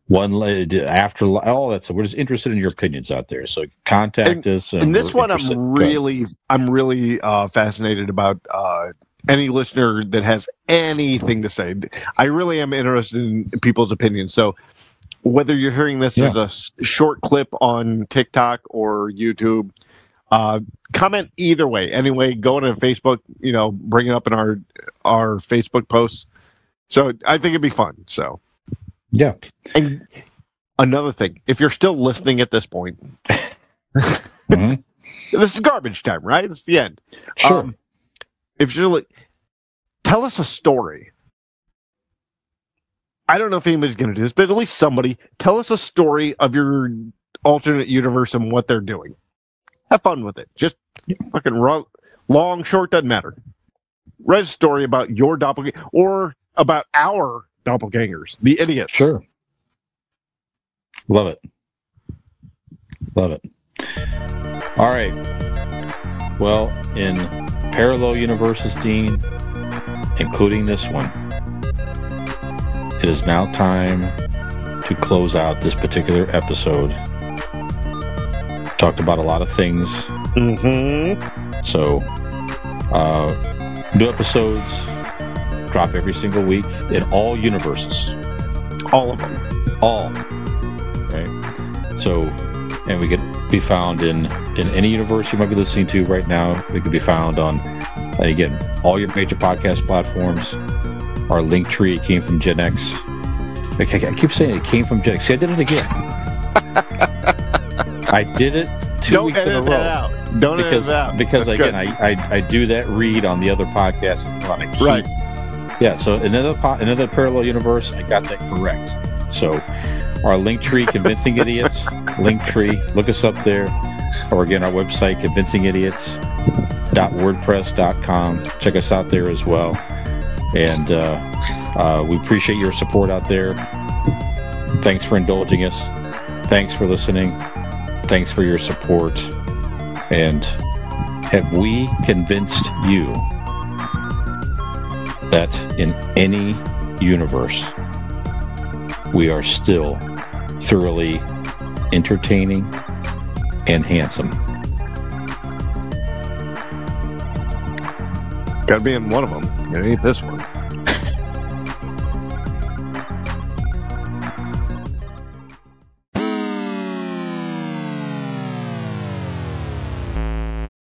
one after all that. So we're just interested in your opinions out there. So contact us. And this one I'm really fascinated about any listener that has anything to say. I really am interested in people's opinions. So whether you're hearing this as a short clip on TikTok or YouTube, comment either way. Anyway, go to Facebook, you know, bring it up in our Facebook posts. So I think it'd be fun. So, yeah. And another thing, if you're still listening at this point, this is garbage time, right? It's the end. Sure. If you're tell us a story. I don't know if anybody's going to do this, but at least somebody, tell us a story of your alternate universe and what they're doing. Have fun with it. Just fucking long, short, doesn't matter. Write a story about your doppelganger or about our doppelgangers, the idiots. Sure. Love it. Love it. All right. Well, in parallel universes, Dean, including this one, it is now time to close out this particular episode. Talked about a lot of things. Mm-hmm. So, new episodes drop every single week in all universes. All of them. All. Right? So, and we could be found in any universe you might be listening to right now. We could be found on, again, all your major podcast platforms. Our link tree, It Came from Gen X. I keep saying It Came from Gen X. See, I did it again. I did it two weeks in a row. Don't edit that out. Because that's again, I do that read on the other podcast. Right. Yeah, so another parallel universe, I got that correct. So our link tree, Convincing Idiots, link tree, look us up there. Or again, our website, convincingidiots.wordpress.com. Check us out there as well. And we appreciate your support out there. Thanks for indulging us. Thanks for listening. Thanks for your support. And have we convinced you that in any universe, we are still thoroughly entertaining and handsome? Gotta be in one of them. It ain't this one.